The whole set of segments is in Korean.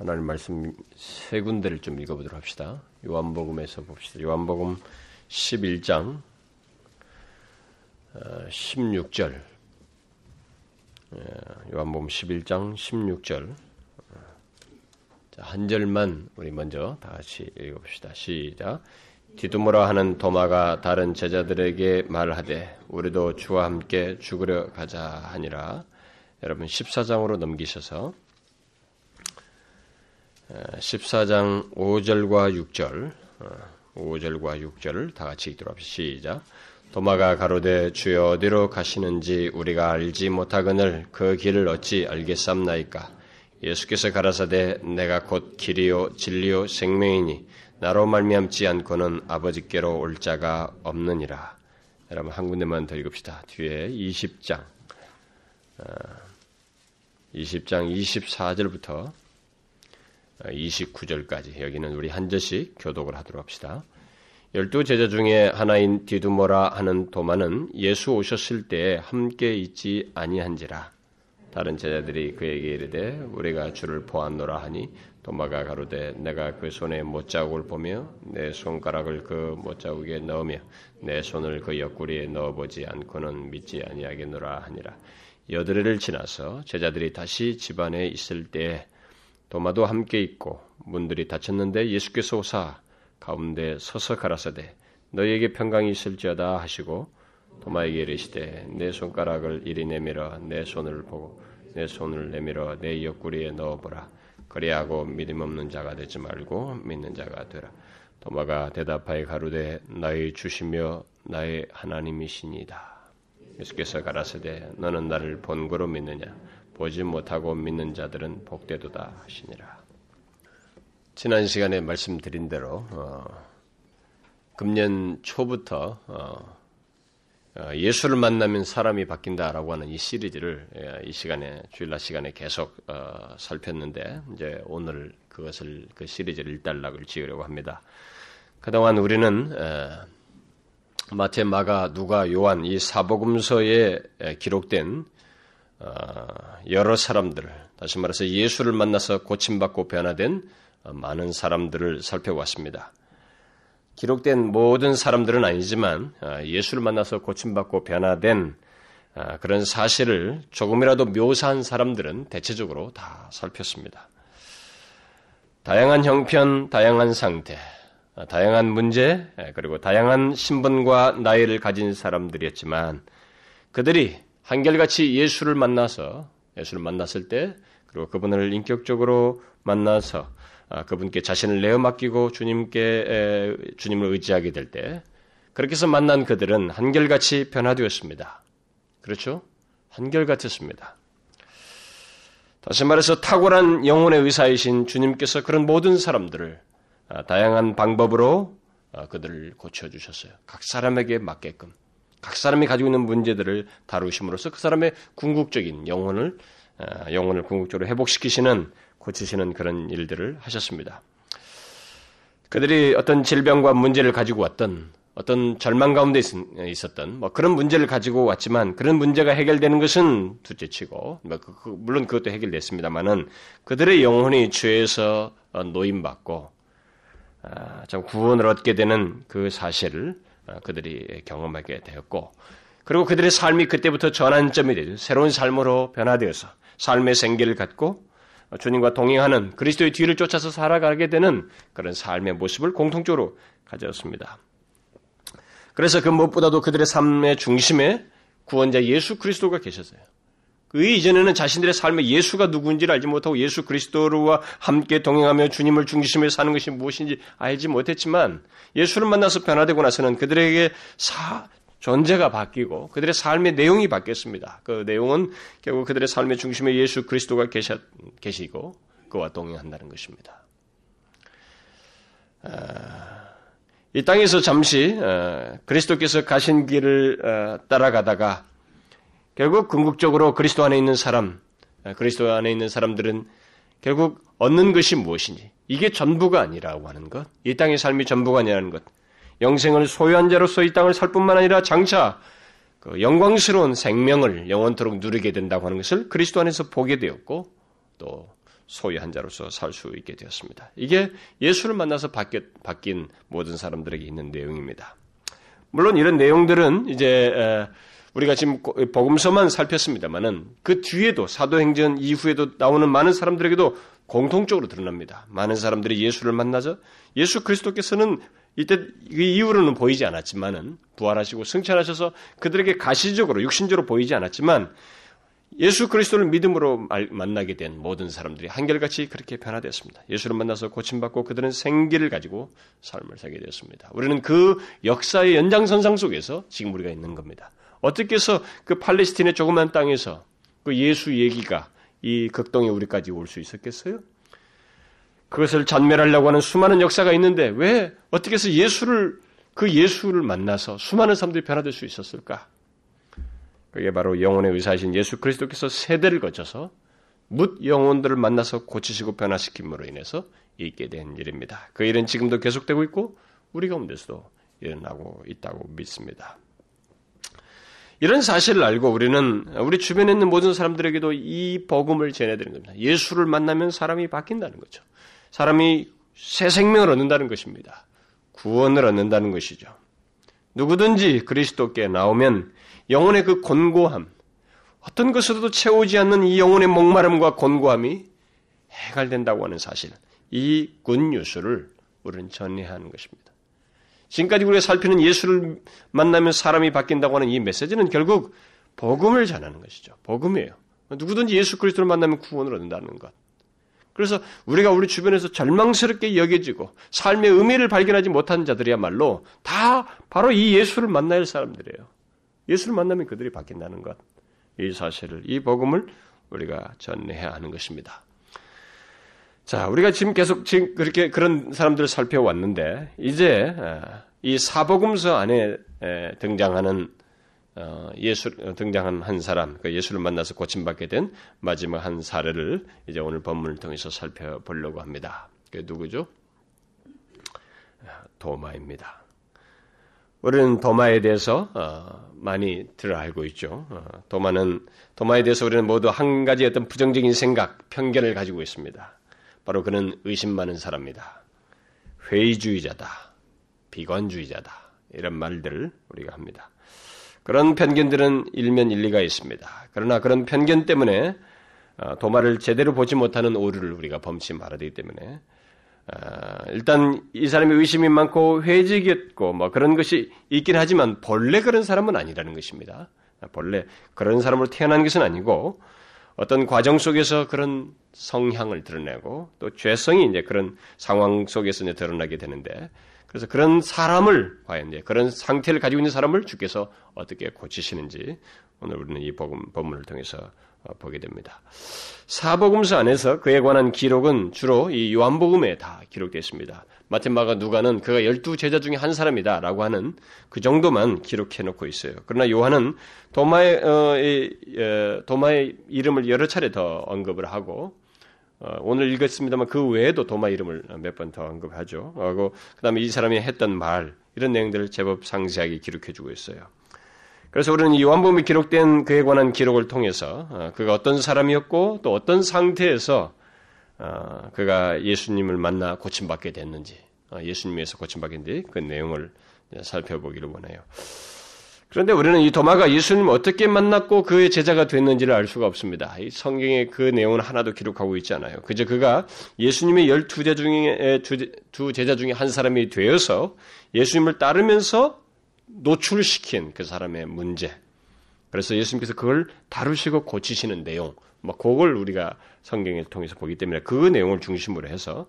하나님 말씀 세 군데를 좀 읽어보도록 합시다. 요한복음에서 봅시다. 요한복음 11장 16절. 요한복음 11장 16절. 자, 한 절만 우리 먼저 다 같이 읽어봅시다. 시작. 디두모라 하는 도마가 다른 제자들에게 말하되 우리도 주와 함께 죽으려 가자 하니라. 여러분 14장으로 넘기셔서 14장 5절과 6절 5절과 6절을 다 같이 읽도록 합시다. 시작. 도마가 가로되 주여 어디로 가시는지 우리가 알지 못하거늘 그 길을 어찌 알겠삼나이까. 예수께서 가라사대 내가 곧 길이요 진리요 생명이니 나로 말미암지 않고는 아버지께로 올 자가 없느니라. 여러분 한 군데만 더 읽읍시다. 뒤에 20장 24절부터 29절까지 여기는 우리 한 절씩 교독을 하도록 합시다. 12 제자 중에 하나인 디두모라 하는 도마는 예수 오셨을 때에 함께 있지 아니한지라. 다른 제자들이 그에게 이르되 우리가 주를 보았노라 하니 도마가 가로되 내가 그 손에 못자국을 보며 내 손가락을 그 못자국에 넣으며 내 손을 그 옆구리에 넣어보지 않고는 믿지 아니하겠노라 하니라. 여드레를 지나서 제자들이 다시 집안에 있을 때에 도마도 함께 있고 문들이 닫혔는데 예수께서 오사 가운데 서서 가라사대 너희에게 평강이 있을지어다 하시고 도마에게 이르시되 내 손가락을 이리 내밀어 내 손을 보고 내 손을 내밀어 내 옆구리에 넣어보라. 그리하고 믿음 없는 자가 되지 말고 믿는 자가 되라. 도마가 대답하여 가로되 나의 주시며 나의 하나님이시니이다. 예수께서 가라사대 너는 나를 본거로 믿느냐. 보지 못하고 믿는 자들은 복되도다 하시니라. 지난 시간에 말씀드린 대로 금년 초부터 예수를 만나면 사람이 바뀐다라고 하는 이 시리즈를 이 시간에 주일날 시간에 계속 살폈는데 이제 오늘 그것을 그 시리즈를 일단락을 지으려고 합니다. 그동안 우리는 마태, 마가, 누가, 요한 이 사복음서에 기록된 여러 사람들, 다시 말해서 예수를 만나서 고침받고 변화된 많은 사람들을 살펴왔습니다. 기록된 모든 사람들은 아니지만 예수를 만나서 고침받고 변화된 그런 사실을 조금이라도 묘사한 사람들은 대체적으로 다 살폈습니다. 다양한 형편, 다양한 상태, 다양한 문제, 그리고 다양한 신분과 나이를 가진 사람들이었지만 그들이 한결같이 예수를 만나서 예수를 만났을 때 그리고 그분을 인격적으로 만나서 그분께 자신을 내어 맡기고 주님을 의지하게 될 때 그렇게 해서 만난 그들은 한결같이 변화되었습니다. 그렇죠? 한결같았습니다. 다시 말해서 탁월한 영혼의 의사이신 주님께서 그런 모든 사람들을 다양한 방법으로 그들을 고쳐주셨어요. 각 사람에게 맞게끔 각 사람이 가지고 있는 문제들을 다루심으로써 그 사람의 궁극적인 영혼을 궁극적으로 회복시키시는 고치시는 그런 일들을 하셨습니다. 그들이 어떤 질병과 문제를 가지고 왔던 어떤 절망 가운데 있었던 뭐 그런 문제를 가지고 왔지만 그런 문제가 해결되는 것은 둘째치고 물론 그것도 해결됐습니다만은 그들의 영혼이 죄에서 노임받고 참 구원을 얻게 되는 그 사실을 그들이 경험하게 되었고 그리고 그들의 삶이 그때부터 전환점이 되죠. 새로운 삶으로 변화되어서 삶의 생기를 갖고 주님과 동행하는 그리스도의 뒤를 쫓아서 살아가게 되는 그런 삶의 모습을 공통적으로 가졌습니다. 그래서 그 무엇보다도 그들의 삶의 중심에 구원자 예수 그리스도가 계셨어요. 그 이전에는 자신들의 삶에 예수가 누구인지를 알지 못하고 예수 그리스도와 함께 동행하며 주님을 중심에 사는 것이 무엇인지 알지 못했지만 예수를 만나서 변화되고 나서는 그들에게 존재가 바뀌고 그들의 삶의 내용이 바뀌었습니다. 그 내용은 결국 그들의 삶의 중심에 예수 그리스도가 계시고 그와 동행한다는 것입니다. 이 땅에서 잠시 그리스도께서 가신 길을 따라가다가 결국 궁극적으로 그리스도 안에 있는 사람들은 결국 얻는 것이 무엇인지 이게 전부가 아니라고 하는 것, 이 땅의 삶이 전부가 아니라는 것, 영생을 소유한 자로서 이 땅을 살 뿐만 아니라 장차 그 영광스러운 생명을 영원토록 누리게 된다고 하는 것을 그리스도 안에서 보게 되었고 또 소유한 자로서 살 수 있게 되었습니다. 이게 예수를 만나서 바뀐 모든 사람들에게 있는 내용입니다. 물론 이런 내용들은 이제 우리가 지금 복음서만 살폈습니다만은 그 뒤에도 사도행전 이후에도 나오는 많은 사람들에게도 공통적으로 드러납니다. 많은 사람들이 예수를 만나서 예수 그리스도께서는 이때 이 이후로는 보이지 않았지만은 부활하시고 승천하셔서 그들에게 가시적으로 육신적으로 보이지 않았지만 예수 그리스도를 믿음으로 만나게 된 모든 사람들이 한결같이 그렇게 변화됐습니다. 예수를 만나서 고침받고 그들은 생기를 가지고 삶을 살게 되었습니다. 우리는 그 역사의 연장선상 속에서 지금 우리가 있는 겁니다. 어떻게 해서 그 팔레스틴의 조그만 땅에서 그 예수 얘기가 이 극동에 우리까지 올 수 있었겠어요? 그것을 잔멸하려고 하는 수많은 역사가 있는데 왜 어떻게 해서 그 예수를 만나서 수많은 사람들이 변화될 수 있었을까? 그게 바로 영혼의 의사이신 예수 그리스도께서 세대를 거쳐서 뭇 영혼들을 만나서 고치시고 변화시킴으로 인해서 있게 된 일입니다. 그 일은 지금도 계속되고 있고 우리 가운데서도 일어나고 있다고 믿습니다. 이런 사실을 알고 우리는 우리 주변에 있는 모든 사람들에게도 이 복음을 전해드리는 겁니다. 예수를 만나면 사람이 바뀐다는 거죠. 사람이 새 생명을 얻는다는 것입니다. 구원을 얻는다는 것이죠. 누구든지 그리스도께 나오면 영혼의 그 곤고함, 어떤 것으로도 채우지 않는 이 영혼의 목마름과 곤고함이 해결된다고 하는 사실, 이 굿뉴스를 우리는 전해야 하는 것입니다. 지금까지 우리가 살피는 예수를 만나면 사람이 바뀐다고 하는 이 메시지는 결국 복음을 전하는 것이죠. 복음이에요. 누구든지 예수 그리스도를 만나면 구원을 얻는다는 것. 그래서 우리가 우리 주변에서 절망스럽게 여겨지고 삶의 의미를 발견하지 못한 자들이야말로 다 바로 이 예수를 만나야 할 사람들이에요. 예수를 만나면 그들이 바뀐다는 것. 이 사실을, 이 복음을 우리가 전해야 하는 것입니다. 자, 우리가 지금 계속 지금 그렇게 그런 사람들을 살펴왔는데, 이제 이 사복음서 안에 등장하는 예수 등장한 한 사람, 그 예수를 만나서 고침받게 된 마지막 한 사례를 이제 오늘 본문을 통해서 살펴보려고 합니다. 그게 누구죠? 도마입니다. 우리는 도마에 대해서 많이 알고 있죠. 도마에 대해서 우리는 모두 한 가지 어떤 부정적인 생각, 편견을 가지고 있습니다. 바로 그는 의심 많은 사람이다. 회의주의자다. 비관주의자다. 이런 말들을 우리가 합니다. 그런 편견들은 일면 일리가 있습니다. 그러나 그런 편견 때문에 도마를 제대로 보지 못하는 오류를 우리가 범치 말아야 되기 때문에 일단 이 사람이 의심이 많고 회의적이었고 뭐 그런 것이 있긴 하지만 본래 그런 사람은 아니라는 것입니다. 본래 그런 사람으로 태어난 것은 아니고 어떤 과정 속에서 그런 성향을 드러내고 또 죄성이 이제 그런 상황 속에서 이제 드러나게 되는데 그래서 그런 사람을 과연 이제 그런 상태를 가지고 있는 사람을 주께서 어떻게 고치시는지 오늘 우리는 이 본문을 통해서 보게 됩니다. 사복음서 안에서 그에 관한 기록은 주로 이 요한복음에 다 기록되어 있습니다. 마태, 마가, 누가는 그가 12 제자 중에 한 사람이다라고 하는 그 정도만 기록해 놓고 있어요. 그러나 요한은 도마의 이름을 여러 차례 더 언급을 하고 오늘 읽었습니다만 그 외에도 도마 이름을 몇 번 더 언급하죠. 그다음에 이 사람이 했던 말 이런 내용들을 제법 상세하게 기록해주고 있어요. 그래서 우리는 이 요한복음에 기록된 그에 관한 기록을 통해서 그가 어떤 사람이었고 또 어떤 상태에서 그가 예수님을 만나 고침받게 됐는지 예수님에서 고침받게 됐는지 그 내용을 살펴보기를 원해요. 그런데 우리는 이 도마가 예수님을 어떻게 만났고 그의 제자가 됐는지를 알 수가 없습니다. 이 성경에 그 내용은 하나도 기록하고 있지 않아요. 그저 그가 예수님의 12 제자 중에 한 사람이 되어서 예수님을 따르면서 노출시킨 그 사람의 문제. 그래서 예수님께서 그걸 다루시고 고치시는 내용. 뭐 그걸 우리가 성경을 통해서 보기 때문에 그 내용을 중심으로 해서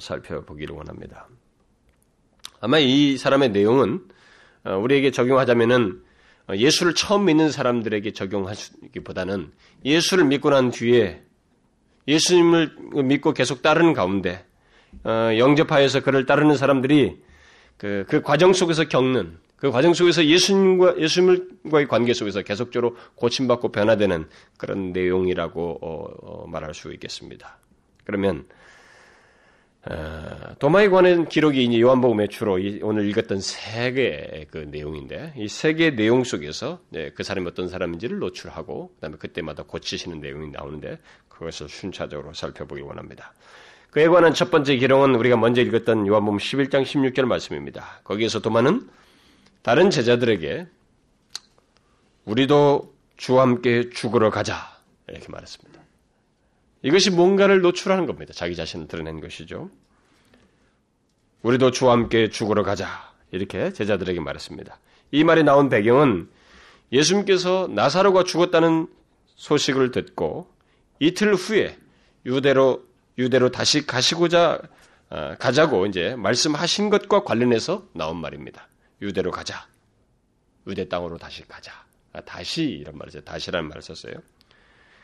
살펴보기를 원합니다. 아마 이 사람의 내용은 우리에게 적용하자면은 예수를 처음 믿는 사람들에게 적용하기보다는 예수를 믿고 난 뒤에 예수님을 믿고 계속 따르는 가운데 영접하여서 그를 따르는 사람들이 그 과정 속에서 겪는 그 과정 속에서 예수님과의 관계 속에서 계속적으로 고침받고 변화되는 그런 내용이라고 말할 수 있겠습니다. 그러면 도마에 관한 기록이 이제 요한복음에 주로 오늘 읽었던 세 개의 그 내용인데, 이 세 개의 내용 속에서 그 사람이 어떤 사람인지를 노출하고 그다음에 그때마다 고치시는 내용이 나오는데, 그것을 순차적으로 살펴보기 원합니다. 그에 관한 첫 번째 기록은 우리가 먼저 읽었던 요한복음 11장 16절 말씀입니다. 거기에서 도마는 다른 제자들에게 우리도 주와 함께 죽으러 가자 이렇게 말했습니다. 이것이 뭔가를 노출하는 겁니다. 자기 자신을 드러낸 것이죠. 우리도 주와 함께 죽으러 가자 이렇게 제자들에게 말했습니다. 이 말이 나온 배경은 예수님께서 나사로가 죽었다는 소식을 듣고 이틀 후에 유대로 다시 가자고 이제 말씀하신 것과 관련해서 나온 말입니다. 유대로 가자. 유대 땅으로 다시 가자. 다시 이런 말이죠. 다시라는 말을 썼어요.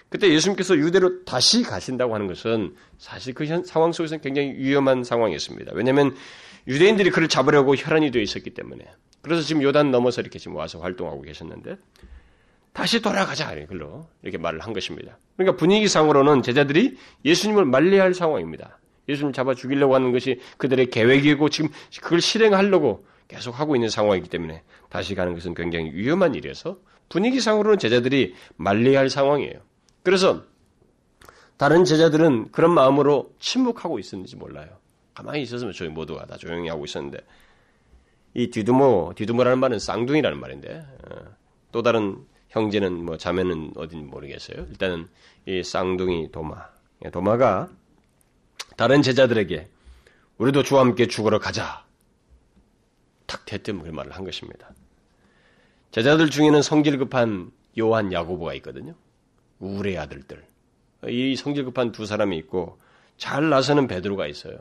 그때 예수님께서 유대로 다시 가신다고 하는 것은 사실 그 상황 속에서는 굉장히 위험한 상황이었습니다. 왜냐하면 유대인들이 그를 잡으려고 혈안이 되어 있었기 때문에. 그래서 지금 요단 넘어서 이렇게 지금 와서 활동하고 계셨는데 다시 돌아가자 이렇게 말을 한 것입니다. 그러니까 분위기상으로는 제자들이 예수님을 만리할 상황입니다. 예수님 잡아 죽이려고 하는 것이 그들의 계획이고 지금 그걸 실행하려고 계속 하고 있는 상황이기 때문에 다시 가는 것은 굉장히 위험한 일이어서 분위기상으로는 제자들이 만리할 상황이에요. 그래서 다른 제자들은 그런 마음으로 침묵하고 있었는지 몰라요. 가만히 있었으면 저희 모두가 다 조용히 하고 있었는데, 이 디두모라는 말은 쌍둥이라는 말인데, 또 다른 형제는 뭐 자매는 어딘지 모르겠어요. 일단은 이 쌍둥이 도마가 다른 제자들에게 우리도 주와 함께 죽으러 가자. 탁 대뜸 그 말을 한 것입니다. 제자들 중에는 성질 급한 요한 야고보가 있거든요. 우울의 아들들. 이 성질 급한 두 사람이 있고 잘 나서는 베드로가 있어요.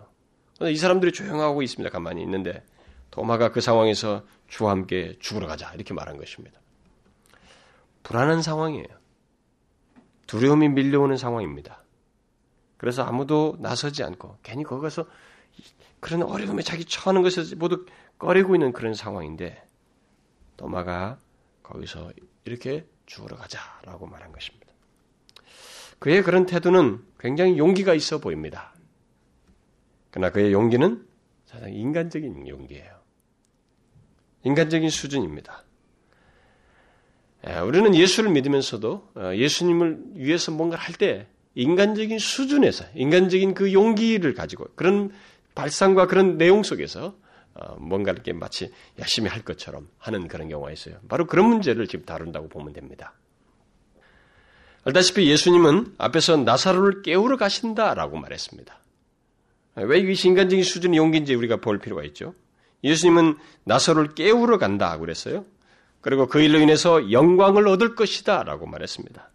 그런데 이 사람들이 조용하고 있습니다. 가만히 있는데 도마가 그 상황에서 주와 함께 죽으러 가자 이렇게 말한 것입니다. 불안한 상황이에요. 두려움이 밀려오는 상황입니다. 그래서 아무도 나서지 않고 괜히 거기 가서 그런 어려움에 자기 처하는 것을 모두 꺼리고 있는 그런 상황인데 도마가 거기서 이렇게 죽으러 가자라고 말한 것입니다. 그의 그런 태도는 굉장히 용기가 있어 보입니다. 그러나 그의 용기는 사실 인간적인 용기예요. 인간적인 수준입니다. 우리는 예수를 믿으면서도 예수님을 위해서 뭔가를 할 때 인간적인 수준에서 인간적인 그 용기를 가지고 그런 발상과 그런 내용 속에서 뭔가 이렇게 마치 열심히 할 것처럼 하는 그런 경우가 있어요. 바로 그런 문제를 지금 다룬다고 보면 됩니다. 알다시피 예수님은 앞에서 나사로를 깨우러 가신다라고 말했습니다. 왜 이것이 인간적인 수준의 용기인지 우리가 볼 필요가 있죠. 예수님은 나사로를 깨우러 간다고 그랬어요. 그리고 그 일로 인해서 영광을 얻을 것이다 라고 말했습니다.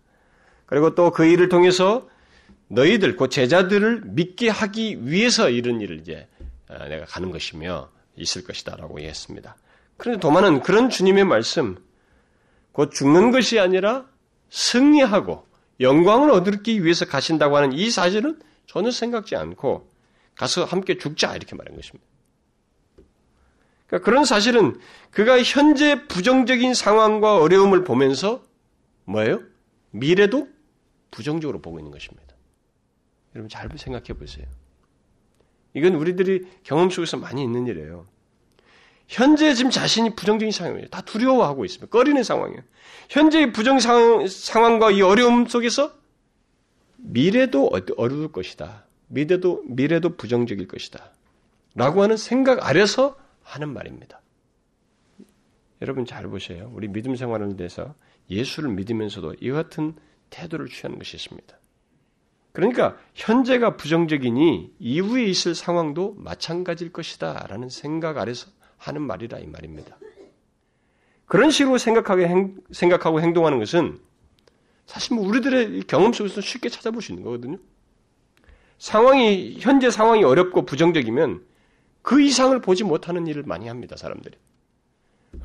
그리고 또 그 일을 통해서 너희들, 곧 제자들을 믿게 하기 위해서 이런 일을 이제 내가 가는 것이며 있을 것이다 라고 얘기했습니다. 그런데 도마는 그런 주님의 말씀, 곧 죽는 것이 아니라 승리하고 영광을 얻기 위해서 가신다고 하는 이 사실은 전혀 생각지 않고 가서 함께 죽자 이렇게 말한 것입니다. 그런 사실은 그가 현재 부정적인 상황과 어려움을 보면서 뭐예요? 미래도 부정적으로 보고 있는 것입니다. 여러분 잘 생각해 보세요. 이건 우리들이 경험 속에서 많이 있는 일이에요. 현재 지금 자신이 부정적인 상황이에요. 다 두려워하고 있습니다. 꺼리는 상황이에요. 현재의 상황과 이 어려움 속에서 미래도 어려울 것이다. 미래도 부정적일 것이다. 라고 하는 생각 아래서 하는 말입니다. 여러분 잘 보세요. 우리 믿음 생활을 대해서 예수를 믿으면서도 이와 같은 태도를 취하는 것이 있습니다. 그러니까 현재가 부정적이니 이후에 있을 상황도 마찬가지일 것이다 라는 생각 아래서 하는 말이라 이 말입니다. 그런 식으로 생각하고 행동하는 것은 사실 뭐 우리들의 경험 속에서 쉽게 찾아볼 수 있는 거거든요. 현재 상황이 어렵고 부정적이면 그 이상을 보지 못하는 일을 많이 합니다, 사람들이.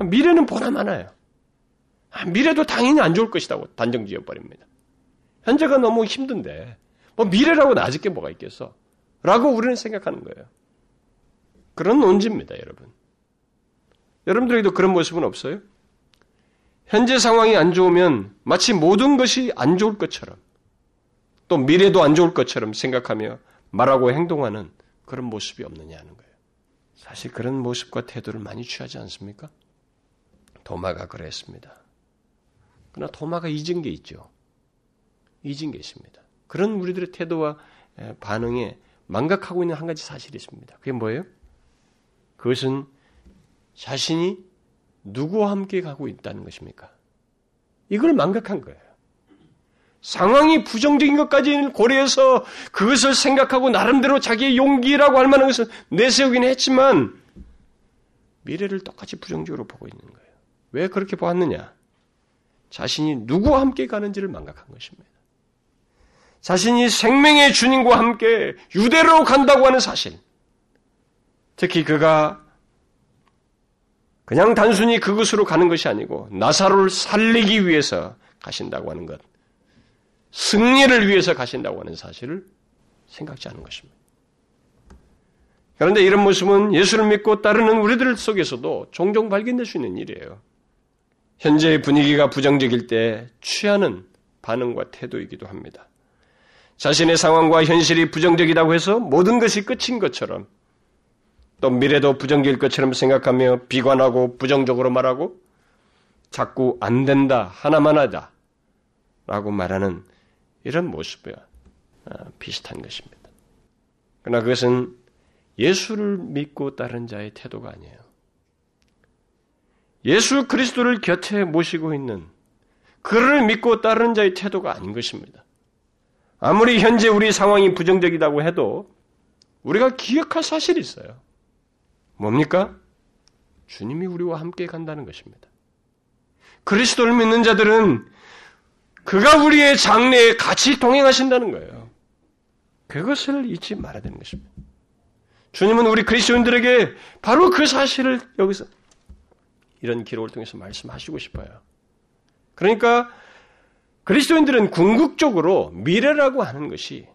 미래는 보나 마나요. 미래도 당연히 안 좋을 것이라고 단정 지어버립니다. 현재가 너무 힘든데 뭐 미래라고 나아질 게 뭐가 있겠어? 라고 우리는 생각하는 거예요. 그런 논지입니다, 여러분. 여러분들에게도 그런 모습은 없어요? 현재 상황이 안 좋으면 마치 모든 것이 안 좋을 것처럼 또 미래도 안 좋을 것처럼 생각하며 말하고 행동하는 그런 모습이 없느냐는 거예요. 사실 그런 모습과 태도를 많이 취하지 않습니까? 도마가 그랬습니다. 그러나 도마가 잊은 게 있죠. 잊은 게 있습니다. 그런 우리들의 태도와 반응에 망각하고 있는 한 가지 사실이 있습니다. 그게 뭐예요? 그것은 자신이 누구와 함께 가고 있다는 것입니까? 이걸 망각한 거예요. 상황이 부정적인 것까지 고려해서 그것을 생각하고 나름대로 자기의 용기라고 할 만한 것을 내세우긴 했지만 미래를 똑같이 부정적으로 보고 있는 거예요. 왜 그렇게 보았느냐? 자신이 누구와 함께 가는지를 망각한 것입니다. 자신이 생명의 주님과 함께 유대로 간다고 하는 사실, 특히 그가 그냥 단순히 그것으로 가는 것이 아니고 나사로를 살리기 위해서 가신다고 하는 것, 승리를 위해서 가신다고 하는 사실을 생각지 않은 것입니다. 그런데 이런 모습은 예수를 믿고 따르는 우리들 속에서도 종종 발견될 수 있는 일이에요. 현재의 분위기가 부정적일 때 취하는 반응과 태도이기도 합니다. 자신의 상황과 현실이 부정적이라고 해서 모든 것이 끝인 것처럼, 또 미래도 부정적일 것처럼 생각하며 비관하고 부정적으로 말하고, 자꾸 안 된다, 하나만 하자 라고 말하는 이런 모습과 비슷한 것입니다. 그러나 그것은 예수를 믿고 따른 자의 태도가 아니에요. 예수 그리스도를 곁에 모시고 있는 그를 믿고 따르는 자의 태도가 아닌 것입니다. 아무리 현재 우리 상황이 부정적이라고 해도 우리가 기억할 사실이 있어요. 뭡니까? 주님이 우리와 함께 간다는 것입니다. 그리스도를 믿는 자들은 그가 우리의 장래에 같이 동행하신다는 거예요. 그것을 잊지 말아야 되는 것입니다. 주님은 우리 그리스도인들에게 바로 그 사실을 여기서 이런 기록을 통해서 말씀하시고 싶어요. 그러니까 그리스도인들은 궁극적으로 미래라고 하는 것이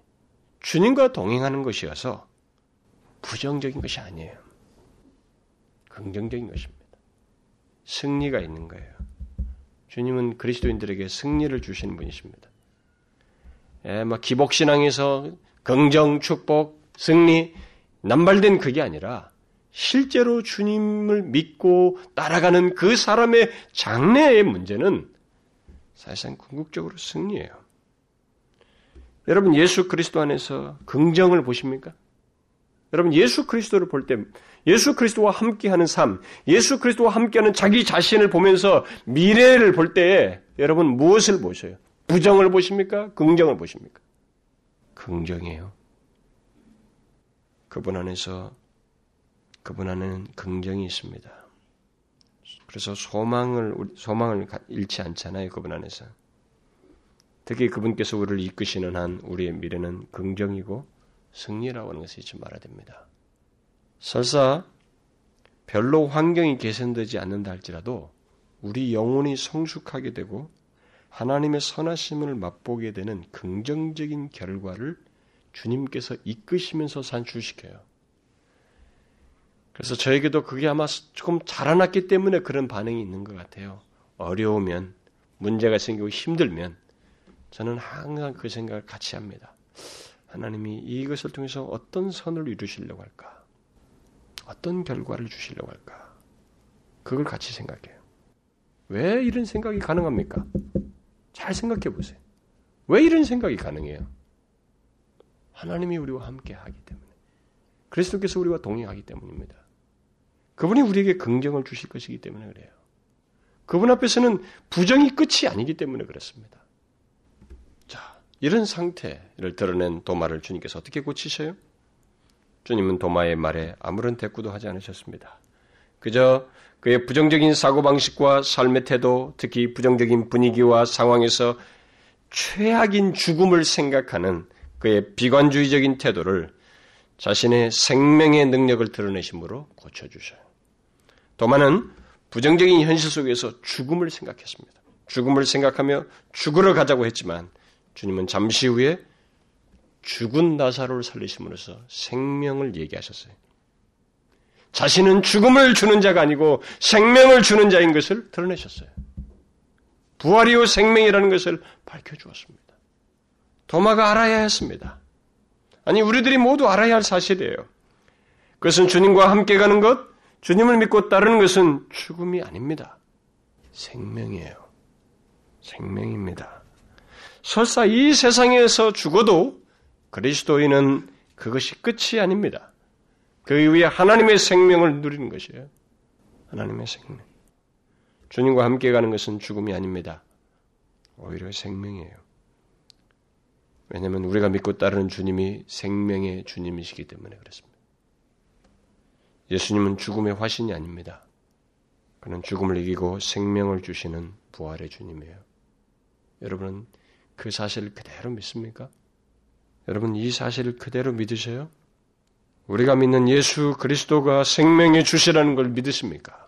주님과 동행하는 것이어서 부정적인 것이 아니에요. 긍정적인 것입니다. 승리가 있는 거예요. 주님은 그리스도인들에게 승리를 주시는 분이십니다. 기복신앙에서 긍정, 축복, 승리 남발된 그게 아니라 실제로 주님을 믿고 따라가는 그 사람의 장래의 문제는 사실상 궁극적으로 승리예요. 여러분 예수 그리스도 안에서 긍정을 보십니까? 여러분 예수 그리스도를 볼 때 예수 그리스도와 함께하는 삶, 예수 그리스도와 함께하는 자기 자신을 보면서 미래를 볼 때에 여러분 무엇을 보셔요? 부정을 보십니까? 긍정을 보십니까? 긍정이에요. 그분 안에는 긍정이 있습니다. 그래서 소망을 잃지 않잖아요. 그분 안에서. 특히 그분께서 우리를 이끄시는 한 우리의 미래는 긍정이고 승리라고 하는 것을 잊지 말아야 됩니다. 설사 별로 환경이 개선되지 않는다 할지라도 우리 영혼이 성숙하게 되고 하나님의 선하심을 맛보게 되는 긍정적인 결과를 주님께서 이끄시면서 산출시켜요. 그래서 저에게도 그게 아마 조금 자라났기 때문에 그런 반응이 있는 것 같아요. 어려우면, 문제가 생기고 힘들면 저는 항상 그 생각을 같이 합니다. 하나님이 이것을 통해서 어떤 선을 이루시려고 할까? 어떤 결과를 주시려고 할까? 그걸 같이 생각해요. 왜 이런 생각이 가능합니까? 잘 생각해 보세요. 왜 이런 생각이 가능해요? 하나님이 우리와 함께 하기 때문에. 그리스도께서 우리와 동행하기 때문입니다. 그분이 우리에게 긍정을 주실 것이기 때문에 그래요. 그분 앞에서는 부정이 끝이 아니기 때문에 그렇습니다. 자, 이런 상태를 드러낸 도마를 주님께서 어떻게 고치셔요? 주님은 도마의 말에 아무런 대꾸도 하지 않으셨습니다. 그저 그의 부정적인 사고방식과 삶의 태도, 특히 부정적인 분위기와 상황에서 최악인 죽음을 생각하는 그의 비관주의적인 태도를 자신의 생명의 능력을 드러내심으로 고쳐주셔요. 도마는 부정적인 현실 속에서 죽음을 생각했습니다. 죽음을 생각하며 죽으러 가자고 했지만 주님은 잠시 후에 죽은 나사로를 살리심으로써 생명을 얘기하셨어요. 자신은 죽음을 주는 자가 아니고 생명을 주는 자인 것을 드러내셨어요. 부활이요 생명이라는 것을 밝혀주었습니다. 도마가 알아야 했습니다. 아니 우리들이 모두 알아야 할 사실이에요. 그것은 주님과 함께 가는 것, 주님을 믿고 따르는 것은 죽음이 아닙니다. 생명이에요. 생명입니다. 설사 이 세상에서 죽어도 그리스도인은 그것이 끝이 아닙니다. 그 이후에 하나님의 생명을 누리는 것이에요. 하나님의 생명. 주님과 함께 가는 것은 죽음이 아닙니다. 오히려 생명이에요. 왜냐하면 우리가 믿고 따르는 주님이 생명의 주님이시기 때문에 그렇습니다. 예수님은 죽음의 화신이 아닙니다. 그는 죽음을 이기고 생명을 주시는 부활의 주님이에요. 여러분은 그 사실을 그대로 믿습니까? 여러분 이 사실을 그대로 믿으세요? 우리가 믿는 예수 그리스도가 생명의 주시라는 걸 믿으십니까?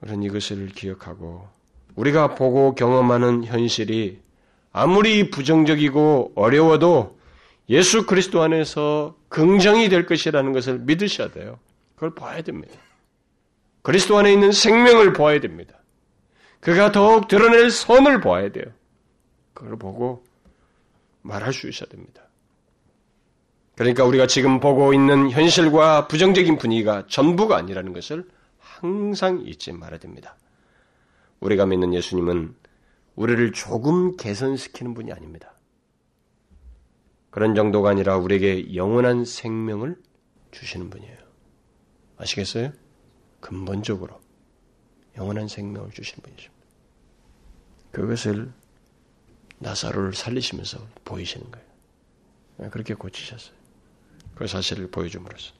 우리는 이것을 기억하고 우리가 보고 경험하는 현실이 아무리 부정적이고 어려워도 예수 그리스도 안에서 긍정이 될 것이라는 것을 믿으셔야 돼요. 그걸 봐야 됩니다. 그리스도 안에 있는 생명을 봐야 됩니다. 그가 더욱 드러낼 선을 봐야 돼요. 그걸 보고 말할 수 있어야 됩니다. 그러니까 우리가 지금 보고 있는 현실과 부정적인 분위기가 전부가 아니라는 것을 항상 잊지 말아야 됩니다. 우리가 믿는 예수님은 우리를 조금 개선시키는 분이 아닙니다. 그런 정도가 아니라 우리에게 영원한 생명을 주시는 분이에요. 아시겠어요? 근본적으로 영원한 생명을 주시는 분이십니다. 그것을 나사로를 살리시면서 보이시는 거예요. 그렇게 고치셨어요. 그 사실을 보여줌으로써.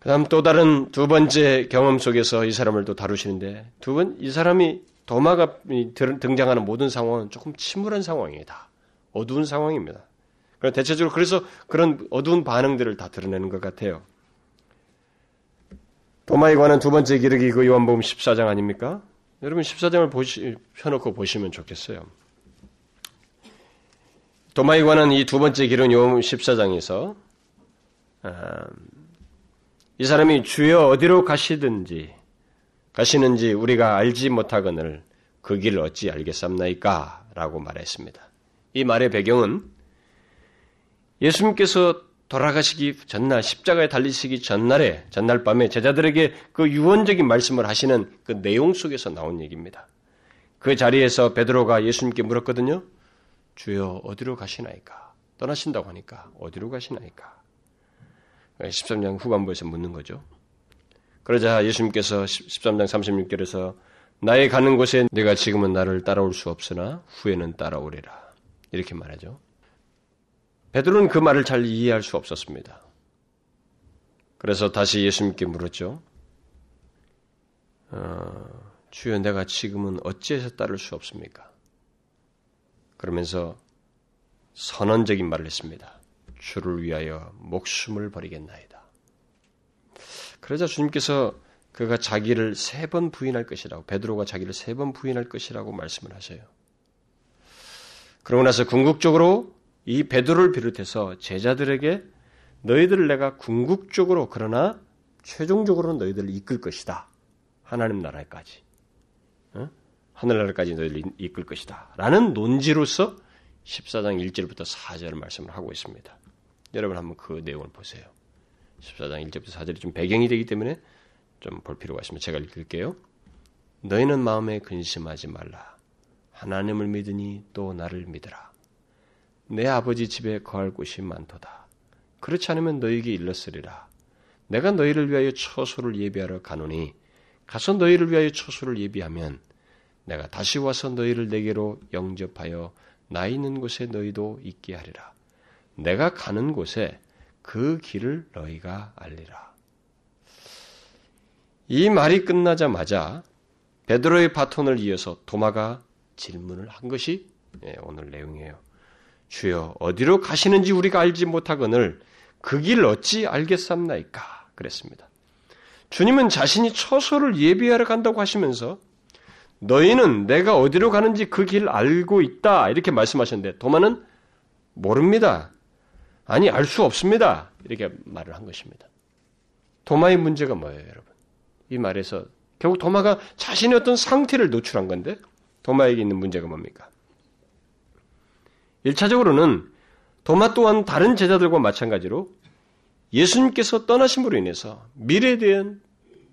그 다음 또 다른 두 번째 경험 속에서 이 사람을 또 다루시는데, 이 사람이 도마가 등장하는 모든 상황은 조금 침울한 상황이에요. 다 어두운 상황입니다. 대체적으로 그래서 그런 어두운 반응들을 다 드러내는 것 같아요. 도마에 관한 두 번째 기록이 그 요한복음 14장 아닙니까? 여러분 14장을 펴놓고 보시면 좋겠어요. 도마에 관한 이 두 번째 기록은 요한복음 14장에서 이 사람이 주여 어디로 가시는지 우리가 알지 못하거늘 그 길을 어찌 알겠삼나이까? 라고 말했습니다. 이 말의 배경은 예수님께서 돌아가시기 전날, 십자가에 달리시기 전날 밤에 제자들에게 그 유언적인 말씀을 하시는 그 내용 속에서 나온 얘기입니다. 그 자리에서 베드로가 예수님께 물었거든요. 주여 어디로 가시나이까? 떠나신다고 하니까 어디로 가시나이까? 13장 후반부에서 묻는 거죠. 그러자 예수님께서 13장 36절에서 나의 가는 곳에 네가 지금은 나를 따라올 수 없으나 후에는 따라오리라. 이렇게 말하죠. 베드로는 그 말을 잘 이해할 수 없었습니다. 그래서 다시 예수님께 물었죠. 주여 내가 지금은 어찌해서 따를 수 없습니까? 그러면서 선언적인 말을 했습니다. 주를 위하여 목숨을 버리겠나이다. 그러자 주님께서 그가 자기를 3번 부인할 것이라고, 베드로가 자기를 3번 부인할 것이라고 말씀을 하세요. 그러고 나서 궁극적으로 이 베드로를 비롯해서 제자들에게 너희들을 내가 궁극적으로 그러나 최종적으로 너희들을 이끌 것이다. 하나님 나라까지. 하늘나라까지 너희를 이끌 것이다. 라는 논지로서 14장 1절부터 4절 말씀을 하고 있습니다. 여러분 한번 그 내용을 보세요. 14장 1절부터 4절이 좀 배경이 되기 때문에 좀 볼 필요가 있습니다. 제가 읽을게요. 너희는 마음에 근심하지 말라. 하나님을 믿으니 또 나를 믿으라. 내 아버지 집에 거할 곳이 많도다. 그렇지 않으면 너희에게 일렀으리라. 내가 너희를 위하여 처소를 예비하러 가노니 가서 너희를 위하여 처소를 예비하면 내가 다시 와서 너희를 내게로 영접하여 나 있는 곳에 너희도 있게 하리라. 내가 가는 곳에 그 길을 너희가 알리라. 이 말이 끝나자마자 베드로의 바톤을 이어서 도마가 질문을 한 것이 오늘 내용이에요. 주여 어디로 가시는지 우리가 알지 못하거늘 그 길 어찌 알겠삼나이까? 그랬습니다. 주님은 자신이 처소를 예비하러 간다고 하시면서 너희는 내가 어디로 가는지 그 길 알고 있다 이렇게 말씀하셨는데 도마는 모릅니다. 아니 알 수 없습니다. 이렇게 말을 한 것입니다. 도마의 문제가 뭐예요 여러분? 이 말에서 결국 도마가 자신의 어떤 상태를 노출한 건데 도마에게 있는 문제가 뭡니까? 1차적으로는 도마 또한 다른 제자들과 마찬가지로 예수님께서 떠나심으로 인해서 미래에 대한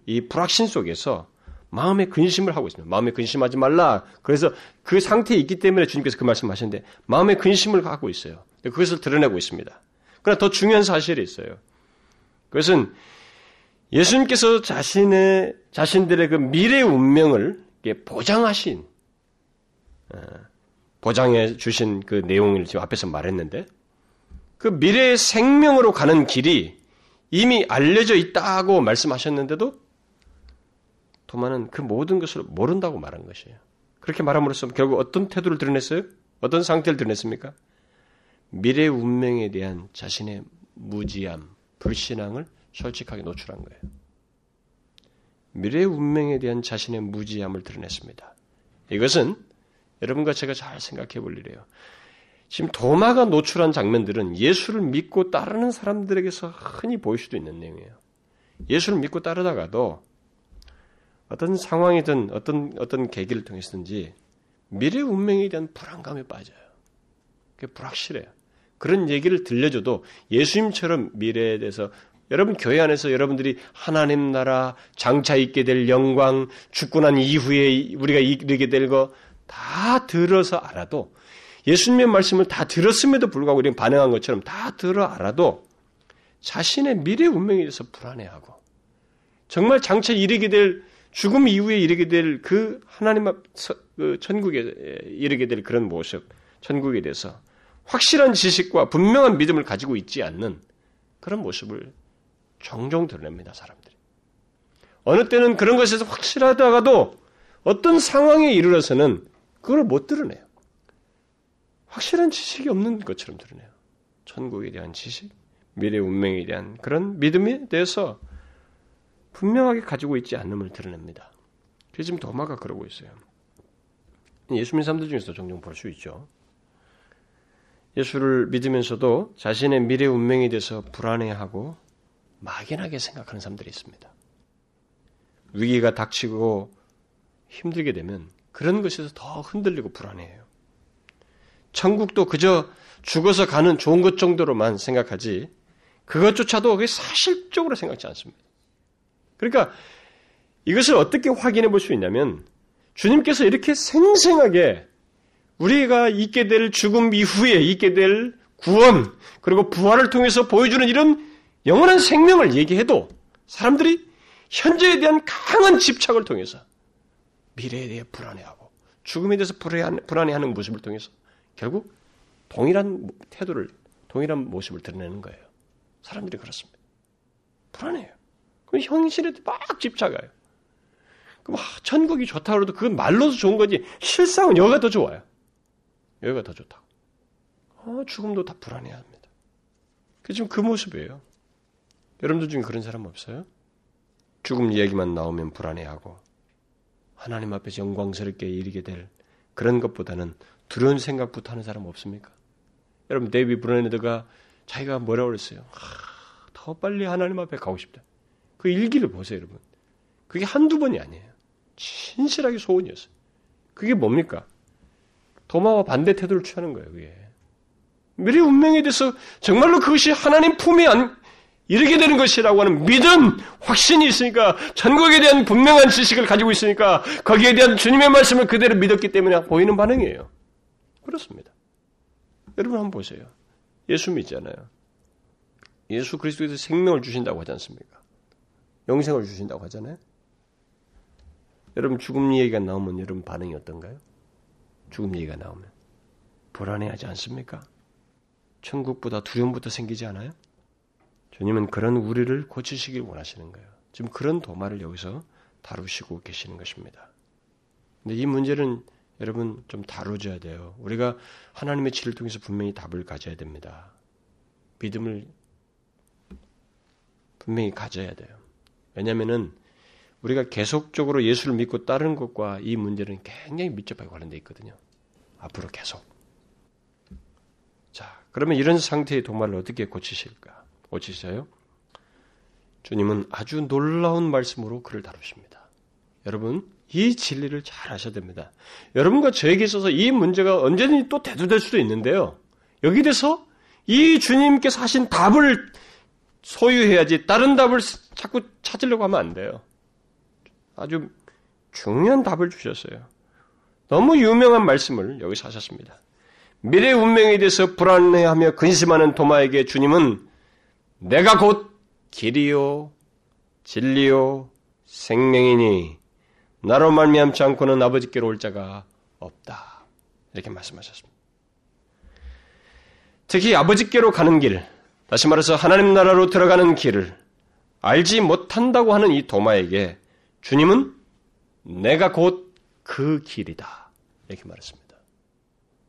이 불확신 속에서 마음에 근심을 하고 있습니다. 마음에 근심하지 말라. 그래서 그 상태에 있기 때문에 주님께서 그 말씀하시는데 마음에 근심을 하고 있어요. 그것을 드러내고 있습니다. 그러나 더 중요한 사실이 있어요. 그것은 예수님께서 자신들의 그 미래의 운명을 보장해 주신 그 내용을 지금 앞에서 말했는데 그 미래의 생명으로 가는 길이 이미 알려져 있다고 말씀하셨는데도 도마는 그 모든 것을 모른다고 말한 것이에요. 그렇게 말함으로써 결국 어떤 태도를 드러냈어요? 어떤 상태를 드러냈습니까? 미래의 운명에 대한 자신의 무지함, 불신앙을 솔직하게 노출한 거예요. 미래의 운명에 대한 자신의 무지함을 드러냈습니다. 이것은 여러분과 제가 잘 생각해 볼 일이에요. 지금 도마가 노출한 장면들은 예수를 믿고 따르는 사람들에게서 흔히 보일 수도 있는 내용이에요. 예수를 믿고 따르다가도 어떤 상황이든 어떤 계기를 통해서든지 미래 운명에 대한 불안감에 빠져요. 그게 불확실해요. 그런 얘기를 들려줘도 예수님처럼 미래에 대해서 여러분 교회 안에서 여러분들이 하나님 나라 장차 있게 될 영광 죽고 난 이후에 우리가 이르게 될 거 다 들어서 알아도 예수님의 말씀을 다 들었음에도 불구하고 이런 반응한 것처럼 다 들어 알아도 자신의 미래 운명에 대해서 불안해하고 정말 장차 이르게 될 죽음 이후에 이르게 될 그 하나님 앞 그 천국에 이르게 될 그런 모습 천국에 대해서 확실한 지식과 분명한 믿음을 가지고 있지 않는 그런 모습을 종종 드러냅니다. 사람들이. 어느 때는 그런 것에서 확실하다가도 어떤 상황에 이르러서는 그걸 못 드러내요. 확실한 지식이 없는 것처럼 드러내요. 천국에 대한 지식, 미래 운명에 대한 그런 믿음에 대해서 분명하게 가지고 있지 않음을 드러냅니다. 지금 도마가 그러고 있어요. 예수 믿는 사람들 중에서도 종종 볼 수 있죠. 예수를 믿으면서도 자신의 미래 운명에 대해서 불안해하고 막연하게 생각하는 사람들이 있습니다. 위기가 닥치고 힘들게 되면 그런 것에서 더 흔들리고 불안해해요. 천국도 그저 죽어서 가는 좋은 것 정도로만 생각하지 그것조차도 그게 사실적으로 생각지 않습니다. 그러니까 이것을 어떻게 확인해 볼 수 있냐면 주님께서 이렇게 생생하게 우리가 있게 될 죽음 이후에 있게 될 구원 그리고 부활을 통해서 보여주는 이런 영원한 생명을 얘기해도 사람들이 현재에 대한 강한 집착을 통해서 미래에 대해 불안해하고 죽음에 대해서 불안해하는 모습을 통해서 결국 동일한 태도를 동일한 모습을 드러내는 거예요. 사람들이 그렇습니다. 불안해요. 그럼 현실에 막 집착해요. 그럼 천국이 좋다고 해도 그건 말로서 좋은 거지 실상은 여기가 더 좋아요. 여기가 더 좋다고. 죽음도 다 불안해합니다. 지금 그 모습이에요. 여러분들 중에 그런 사람 없어요? 죽음 얘기만 나오면 불안해하고 하나님 앞에서 영광스럽게 이르게 될 그런 것보다는 두려운 생각부터 하는 사람 없습니까? 여러분 데이비드 브레너드가 자기가 뭐라고 그랬어요? 더 빨리 하나님 앞에 가고 싶다. 그 일기를 보세요, 여러분. 그게 한두 번이 아니에요. 진실하게 소원이었어요. 그게 뭡니까? 도마와 반대 태도를 취하는 거예요, 그게. 미래 운명에 대해서 정말로 그것이 하나님 품에 이르게 되는 것이라고 하는 믿음, 확신이 있으니까 천국에 대한 분명한 지식을 가지고 있으니까 거기에 대한 주님의 말씀을 그대로 믿었기 때문에 보이는 반응이에요. 그렇습니다. 여러분 한번 보세요. 예수 믿잖아요. 예수 그리스도에서 생명을 주신다고 하지 않습니까? 영생을 주신다고 하잖아요. 여러분 죽음 얘기가 나오면 여러분 반응이 어떤가요? 죽음 얘기가 나오면 불안해하지 않습니까? 천국보다 두려움부터 생기지 않아요? 주님은 그런 우리를 고치시길 원하시는 거예요. 지금 그런 도마를 여기서 다루시고 계시는 것입니다. 근데 이 문제는 여러분 좀 다루어져야 돼요. 우리가 하나님의 치를 통해서 분명히 답을 가져야 됩니다. 믿음을 분명히 가져야 돼요. 왜냐하면은 우리가 계속적으로 예수를 믿고 따르는 것과 이 문제는 굉장히 밀접하게 관련되어 있거든요. 앞으로 계속. 자, 그러면 이런 상태의 도마를 어떻게 고치실까? 고치세요? 주님은 아주 놀라운 말씀으로 그를 다루십니다. 여러분, 이 진리를 잘 아셔야 됩니다. 여러분과 저에게 있어서 이 문제가 언제든지 또 대두될 수도 있는데요. 여기 대해서 이 주님께서 하신 답을 소유해야지 다른 답을 자꾸 찾으려고 하면 안 돼요. 아주 중요한 답을 주셨어요. 너무 유명한 말씀을 여기서 하셨습니다. 미래 운명에 대해서 불안해하며 근심하는 도마에게 주님은 내가 곧 길이요 진리요 생명이니 나로 말미암지 않고는 아버지께로 올 자가 없다. 이렇게 말씀하셨습니다. 특히 아버지께로 가는 길, 다시 말해서 하나님 나라로 들어가는 길을 알지 못한다고 하는 이 도마에게 주님은 내가 곧 그 길이다. 이렇게 말했습니다.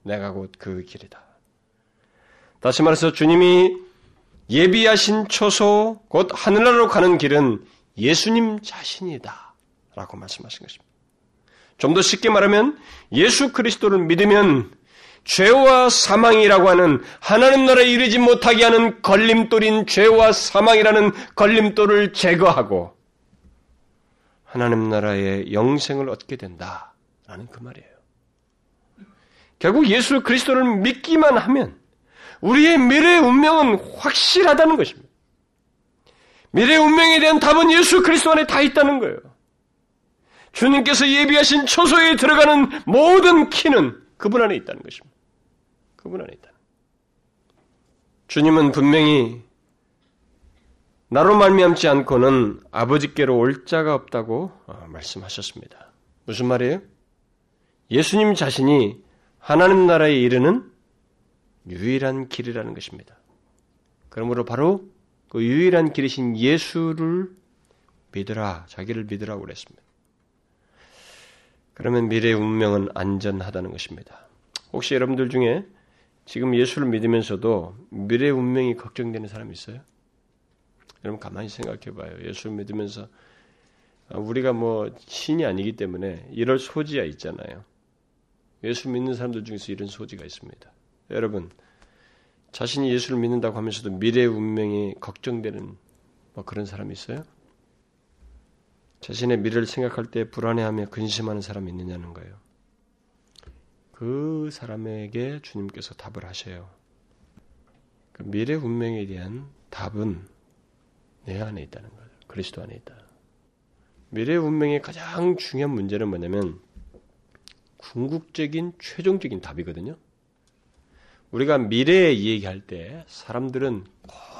내가 곧 그 길이다. 다시 말해서 주님이 예비하신 초소, 곧 하늘나라로 가는 길은 예수님 자신이다. 라고 말씀하신 것입니다. 좀 더 쉽게 말하면 예수 그리스도를 믿으면 죄와 사망이라고 하는 하나님 나라에 이르지 못하게 하는 걸림돌인 죄와 사망이라는 걸림돌을 제거하고 하나님 나라의 영생을 얻게 된다라는 그 말이에요. 결국 예수 그리스도를 믿기만 하면 우리의 미래의 운명은 확실하다는 것입니다. 미래의 운명에 대한 답은 예수 그리스도 안에 다 있다는 거예요. 주님께서 예비하신 초소에 들어가는 모든 키는 그분 안에 있다는 것입니다. 그분 안에 있다. 주님은 분명히 나로 말미암지 않고는 아버지께로 올 자가 없다고 말씀하셨습니다. 무슨 말이에요? 예수님 자신이 하나님 나라에 이르는 유일한 길이라는 것입니다. 그러므로 바로 그 유일한 길이신 예수를 믿으라, 자기를 믿으라고 그랬습니다. 그러면 미래의 운명은 안전하다는 것입니다. 혹시 여러분들 중에 지금 예수를 믿으면서도 미래의 운명이 걱정되는 사람이 있어요? 여러분 가만히 생각해봐요. 예수를 믿으면서 우리가 뭐 신이 아니기 때문에 이럴 소지가 있잖아요. 예수 믿는 사람들 중에서 이런 소지가 있습니다. 여러분 자신이 예수를 믿는다고 하면서도 미래의 운명이 걱정되는 뭐 그런 사람이 있어요? 자신의 미래를 생각할 때 불안해하며 근심하는 사람이 있느냐는 거예요. 그 사람에게 주님께서 답을 하셔요. 그 미래 운명에 대한 답은 내 안에 있다는 거예요. 그리스도 안에 있다. 미래 운명의 가장 중요한 문제는 뭐냐면 궁극적인 최종적인 답이거든요. 우리가 미래에 얘기할 때 사람들은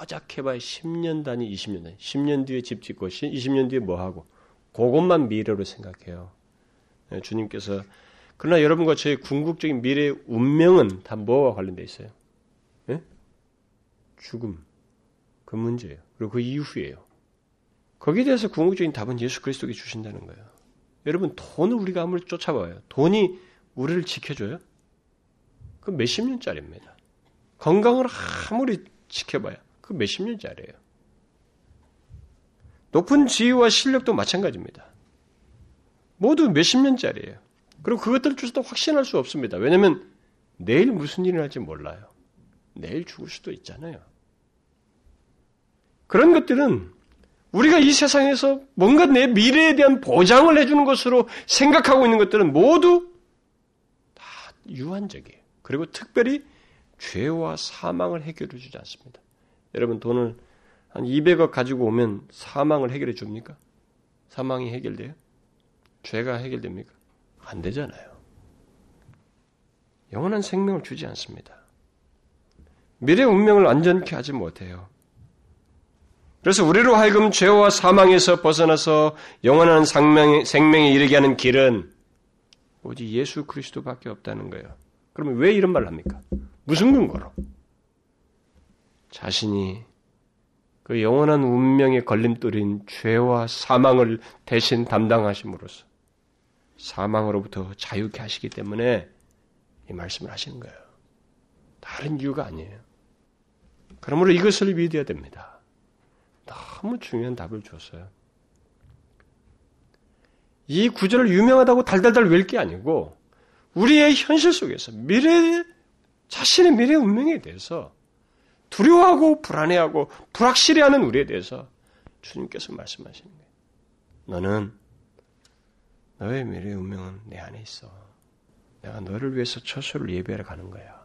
고작 해봐야 10년 단위, 20년 단위, 10년 뒤에 집 짓고 20년 뒤에 뭐 하고 그것만 미래로 생각해요. 주님께서 그러나 여러분과 저의 궁극적인 미래의 운명은 다 뭐와 관련돼 있어요? 예? 죽음 그 문제예요. 그리고 그 이후예요. 거기에 대해서 궁극적인 답은 예수 그리스도께 주신다는 거예요. 여러분 돈을 우리가 아무리 쫓아봐요. 돈이 우리를 지켜줘요? 그 몇십 년짜리입니다. 건강을 아무리 지켜봐요. 그 몇십 년짜리예요. 높은 지위와 실력도 마찬가지입니다. 모두 몇십 년짜리예요. 그리고 그것들을 주셔도 확신할 수 없습니다. 왜냐하면 내일 무슨 일이 날지 몰라요. 내일 죽을 수도 있잖아요. 그런 것들은 우리가 이 세상에서 뭔가 내 미래에 대한 보장을 해주는 것으로 생각하고 있는 것들은 모두 다 유한적이에요. 그리고 특별히 죄와 사망을 해결해 주지 않습니다. 여러분 돈을 한 200억 가지고 오면 사망을 해결해 줍니까? 사망이 해결돼요? 죄가 해결됩니까? 안 되잖아요. 영원한 생명을 주지 않습니다. 미래 운명을 안전케 하지 못해요. 그래서 우리로 하여금 죄와 사망에서 벗어나서 영원한 생명에 이르게 하는 길은 오직 예수 그리스도밖에 없다는 거예요. 그러면 왜 이런 말을 합니까? 무슨 근거로? 자신이 그 영원한 운명의 걸림돌인 죄와 사망을 대신 담당하심으로써 사망으로부터 자유케 하시기 때문에 이 말씀을 하시는 거예요. 다른 이유가 아니에요. 그러므로 이것을 믿어야 됩니다. 너무 중요한 답을 줬어요. 이 구절을 유명하다고 달달달 외울 게 아니고 우리의 현실 속에서 자신의 미래 운명에 대해서 두려워하고 불안해하고 불확실해하는 우리에 대해서 주님께서 말씀하시는 거예요. 너는 너의 미래의 운명은 내 안에 있어. 내가 너를 위해서 처소를 예비하러 가는 거야.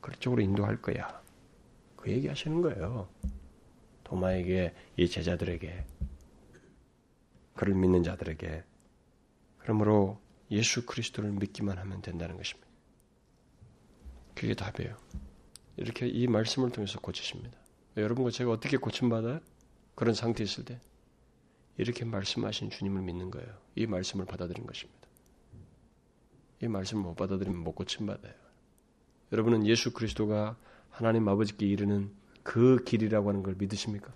그쪽으로 인도할 거야. 그 얘기하시는 거예요. 도마에게, 이 제자들에게, 그를 믿는 자들에게. 그러므로 예수 그리스도를 믿기만 하면 된다는 것입니다. 그게 답이에요. 이렇게 이 말씀을 통해서 고치십니다. 여러분과 제가 어떻게 고침받아요? 그런 상태에 있을 때 이렇게 말씀하신 주님을 믿는 거예요. 이 말씀을 받아들인 것입니다. 이 말씀을 못 받아들이면 못 고침받아요. 여러분은 예수 그리스도가 하나님 아버지께 이르는 그 길이라고 하는 걸 믿으십니까?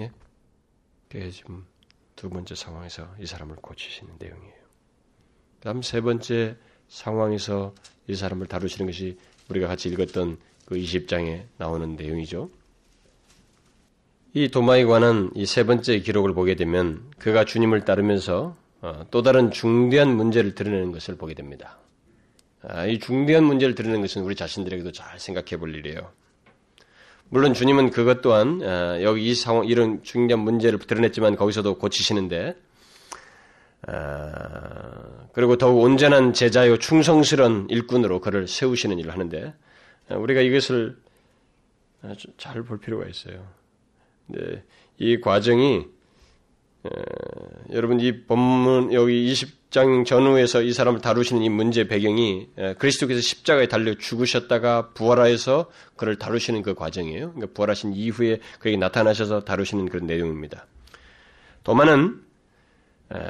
예? 그게 지금 두 번째 상황에서 이 사람을 고치시는 내용이에요. 그다음 세 번째 상황에서 이 사람을 다루시는 것이 우리가 같이 읽었던 그 20장에 나오는 내용이죠. 이 도마에 관한 이 세 번째 기록을 보게 되면 그가 주님을 따르면서 또 다른 중대한 문제를 드러내는 것을 보게 됩니다. 이 중대한 문제를 드러내는 것은 우리 자신들에게도 잘 생각해 볼 일이에요. 물론 주님은 그것 또한 여기 이 상황, 이런 중대한 문제를 드러냈지만 거기서도 고치시는데, 그리고 더욱 온전한 제자요 충성스러운 일꾼으로 그를 세우시는 일을 하는데, 우리가 이것을 잘 볼 필요가 있어요. 근데 이 과정이 여러분 이 본문 여기 20장 전후에서 이 사람을 다루시는 이 문제 배경이 그리스도께서 십자가에 달려 죽으셨다가 부활하여서 그를 다루시는 그 과정이에요. 그러니까 부활하신 이후에 그에게 나타나셔서 다루시는 그런 내용입니다. 도마는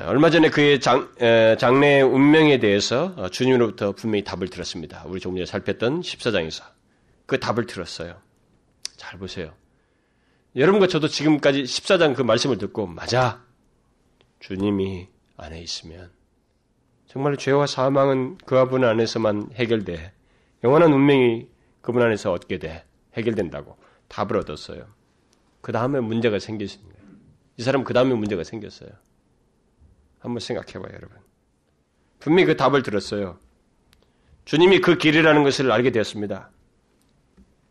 얼마 전에 그의 장래의 운명에 대해서 주님으로부터 분명히 답을 들었습니다. 우리 조금 전에 살폈던 14장에서 그 답을 들었어요. 잘 보세요. 여러분과 저도 지금까지 14장 그 말씀을 듣고, 맞아, 주님이 안에 있으면 정말로 죄와 사망은 그분 안에서만 해결돼, 영원한 운명이 그분 안에서 얻게 돼, 해결된다고 답을 얻었어요. 그 다음에 문제가 생겼습니다. 이 사람 그 다음에 문제가 생겼어요. 한번 생각해봐요, 여러분. 분명히 그 답을 들었어요. 주님이 그 길이라는 것을 알게 되었습니다.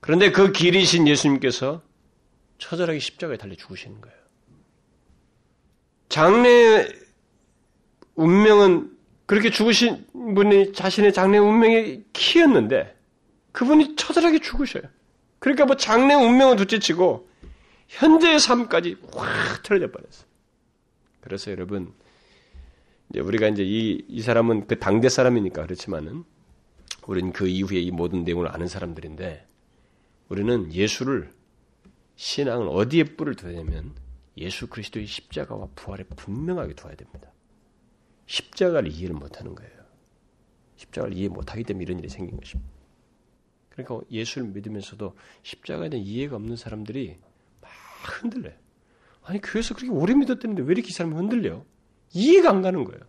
그런데 그 길이신 예수님께서 처절하게 십자가에 달려 죽으시는 거예요. 장래의 운명은 그렇게 죽으신 분이 자신의 장래 운명의 키였는데 그분이 처절하게 죽으셔요. 그러니까 뭐 장래 운명은 둘째치고 현재의 삶까지 확 틀어져 버렸어요. 그래서 여러분, 이제 우리가 이제 이 사람은 그 당대 사람이니까 그렇지만은 우리는 그 이후에 이 모든 내용을 아는 사람들인데, 우리는 예수를, 신앙은 어디에 뿔을 둬야 되냐면 예수 그리스도의 십자가와 부활에 분명하게 둬야 됩니다. 십자가를 이해를 못하는 거예요. 십자가를 이해 못하기 때문에 이런 일이 생긴 것입니다. 그러니까 예수를 믿으면서도 십자가에 대한 이해가 없는 사람들이 막 흔들려요. 아니, 교회에서 그렇게 오래 믿었다는데 왜 이렇게 이 사람이 흔들려? 이해가 안 가는 거예요.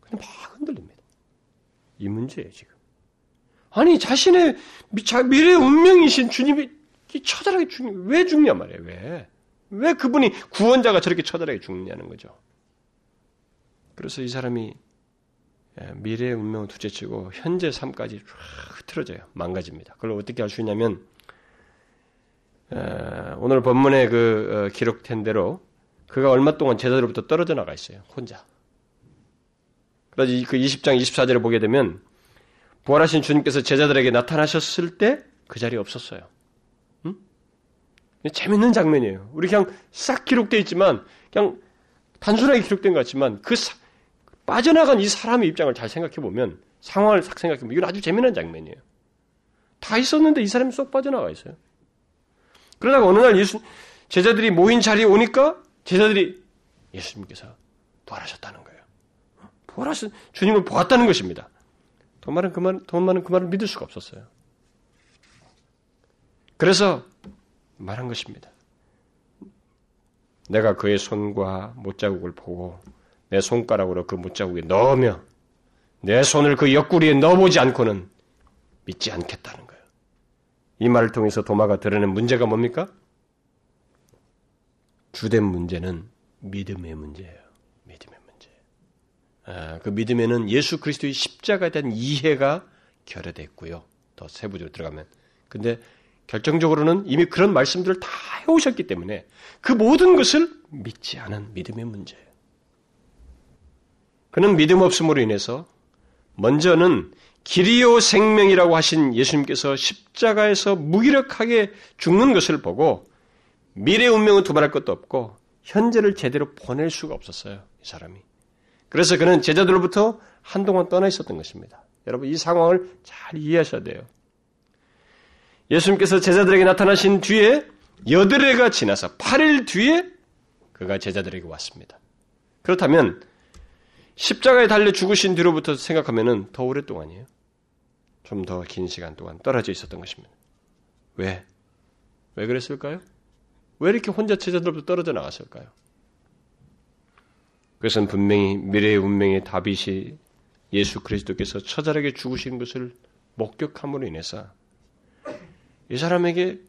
그냥 막 흔들립니다. 이 문제예요, 지금. 아니, 자신의 미래의 운명이신 주님이 이 처절하게 죽냐, 왜 죽냐 말이에요, 왜? 왜 그분이, 구원자가 저렇게 처절하게 죽느냐는 거죠. 그래서 이 사람이 미래의 운명을 둘째치고 현재 삶까지 쫙 흐트러져요. 망가집니다. 그걸 어떻게 알 수 있냐면, 오늘 본문에 그 기록된 대로 그가 얼마 동안 제자들로부터 떨어져 나가 있어요, 혼자. 그래서 그 20장 24절을 보게 되면 부활하신 주님께서 제자들에게 나타나셨을 때 그 자리에 없었어요. 재밌는 장면이에요. 우리 그냥 싹 기록되어 있지만, 그냥 단순하게 기록된 것 같지만, 빠져나간 이 사람의 입장을 잘 생각해보면, 상황을 싹 생각해보면, 이건 아주 재미난 장면이에요. 다 있었는데 이 사람이 쏙 빠져나가 있어요. 그러다가 어느 날 제자들이 모인 자리에 오니까, 제자들이 예수님께서 부활하셨다는 거예요. 주님을 보았다는 것입니다. 도마는 그 말을 믿을 수가 없었어요. 그래서 말한 것입니다. 내가 그의 손과 못자국을 보고 내 손가락으로 그 못자국에 넣으며 내 손을 그 옆구리에 넣어보지 않고는 믿지 않겠다는 거예요. 이 말을 통해서 도마가 드러낸 문제가 뭡니까? 주된 문제는 믿음의 문제예요. 믿음의 문제. 그 믿음에는 예수 그리스도의 십자가에 대한 이해가 결여되어 있고요. 더 세부적으로 들어가면. 근데 결정적으로는 이미 그런 말씀들을 다 해오셨기 때문에 그 모든 것을 믿지 않은 믿음의 문제예요. 그는 믿음 없음으로 인해서 먼저는 길이요 생명이라고 하신 예수님께서 십자가에서 무기력하게 죽는 것을 보고 미래의 운명을 도발할 것도 없고 현재를 제대로 보낼 수가 없었어요. 이 사람이. 그래서 그는 제자들로부터 한동안 떠나 있었던 것입니다. 여러분 이 상황을 잘 이해하셔야 돼요. 예수님께서 제자들에게 나타나신 뒤에 여드레가 지나서 8일 뒤에 그가 제자들에게 왔습니다. 그렇다면 십자가에 달려 죽으신 뒤로부터 생각하면 더 오랫동안이에요. 좀 더 긴 시간 동안 떨어져 있었던 것입니다. 왜? 왜 그랬을까요? 왜 이렇게 혼자 제자들로부터 떨어져 나갔을까요? 그것은 분명히 미래의 운명의 답이시 예수 그리스도께서 처절하게 죽으신 것을 목격함으로 인해서 이 사람에게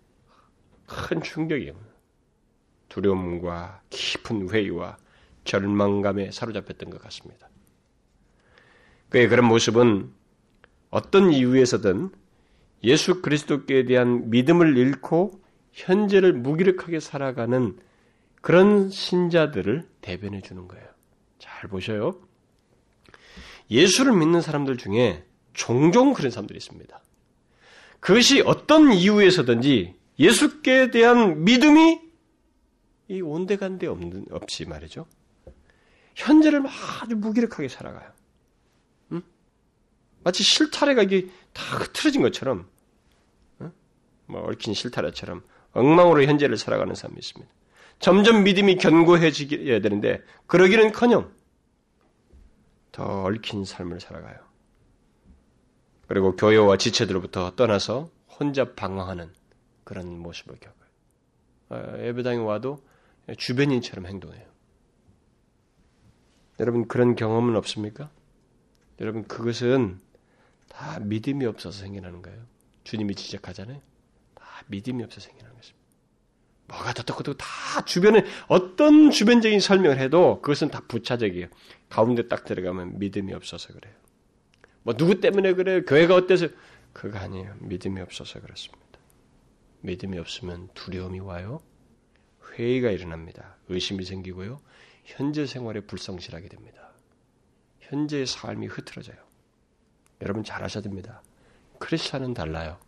큰 충격이에요. 두려움과 깊은 회의와 절망감에 사로잡혔던 것 같습니다. 그의 그런 모습은 어떤 이유에서든 예수 그리스도께 대한 믿음을 잃고 현재를 무기력하게 살아가는 그런 신자들을 대변해 주는 거예요. 잘 보셔요. 예수를 믿는 사람들 중에 종종 그런 사람들이 있습니다. 그것이 어떤 이유에서든지 예수께 대한 믿음이 이 온데간데 없이 말이죠. 현재를 아주 무기력하게 살아가요. 응? 마치 실타래가 이게 다 흐트러진 것처럼, 응? 뭐 얽힌 실타래처럼 엉망으로 현재를 살아가는 사람이 있습니다. 점점 믿음이 견고해지게 되는데 그러기는커녕 더 얽힌 삶을 살아가요. 그리고 교회와 지체들로부터 떠나서 혼자 방황하는 그런 모습을 겪어요. 예배당에 와도 주변인처럼 행동해요. 여러분 그런 경험은 없습니까? 여러분 그것은 다 믿음이 없어서 생겨나는 거예요. 주님이 지적하잖아요. 다 믿음이 없어서 생겨나는 것입니다. 뭐가 어떻고 다 주변에 어떤 주변적인 설명을 해도 그것은 다 부차적이에요. 가운데 딱 들어가면 믿음이 없어서 그래요. 뭐 누구 때문에 그래요? 교회가 어때서? 그거 아니에요. 믿음이 없어서 그렇습니다. 믿음이 없으면 두려움이 와요. 회의가 일어납니다. 의심이 생기고요. 현재 생활에 불성실하게 됩니다. 현재의 삶이 흐트러져요. 여러분 잘 아셔야 됩니다. 크리스찬은 달라요.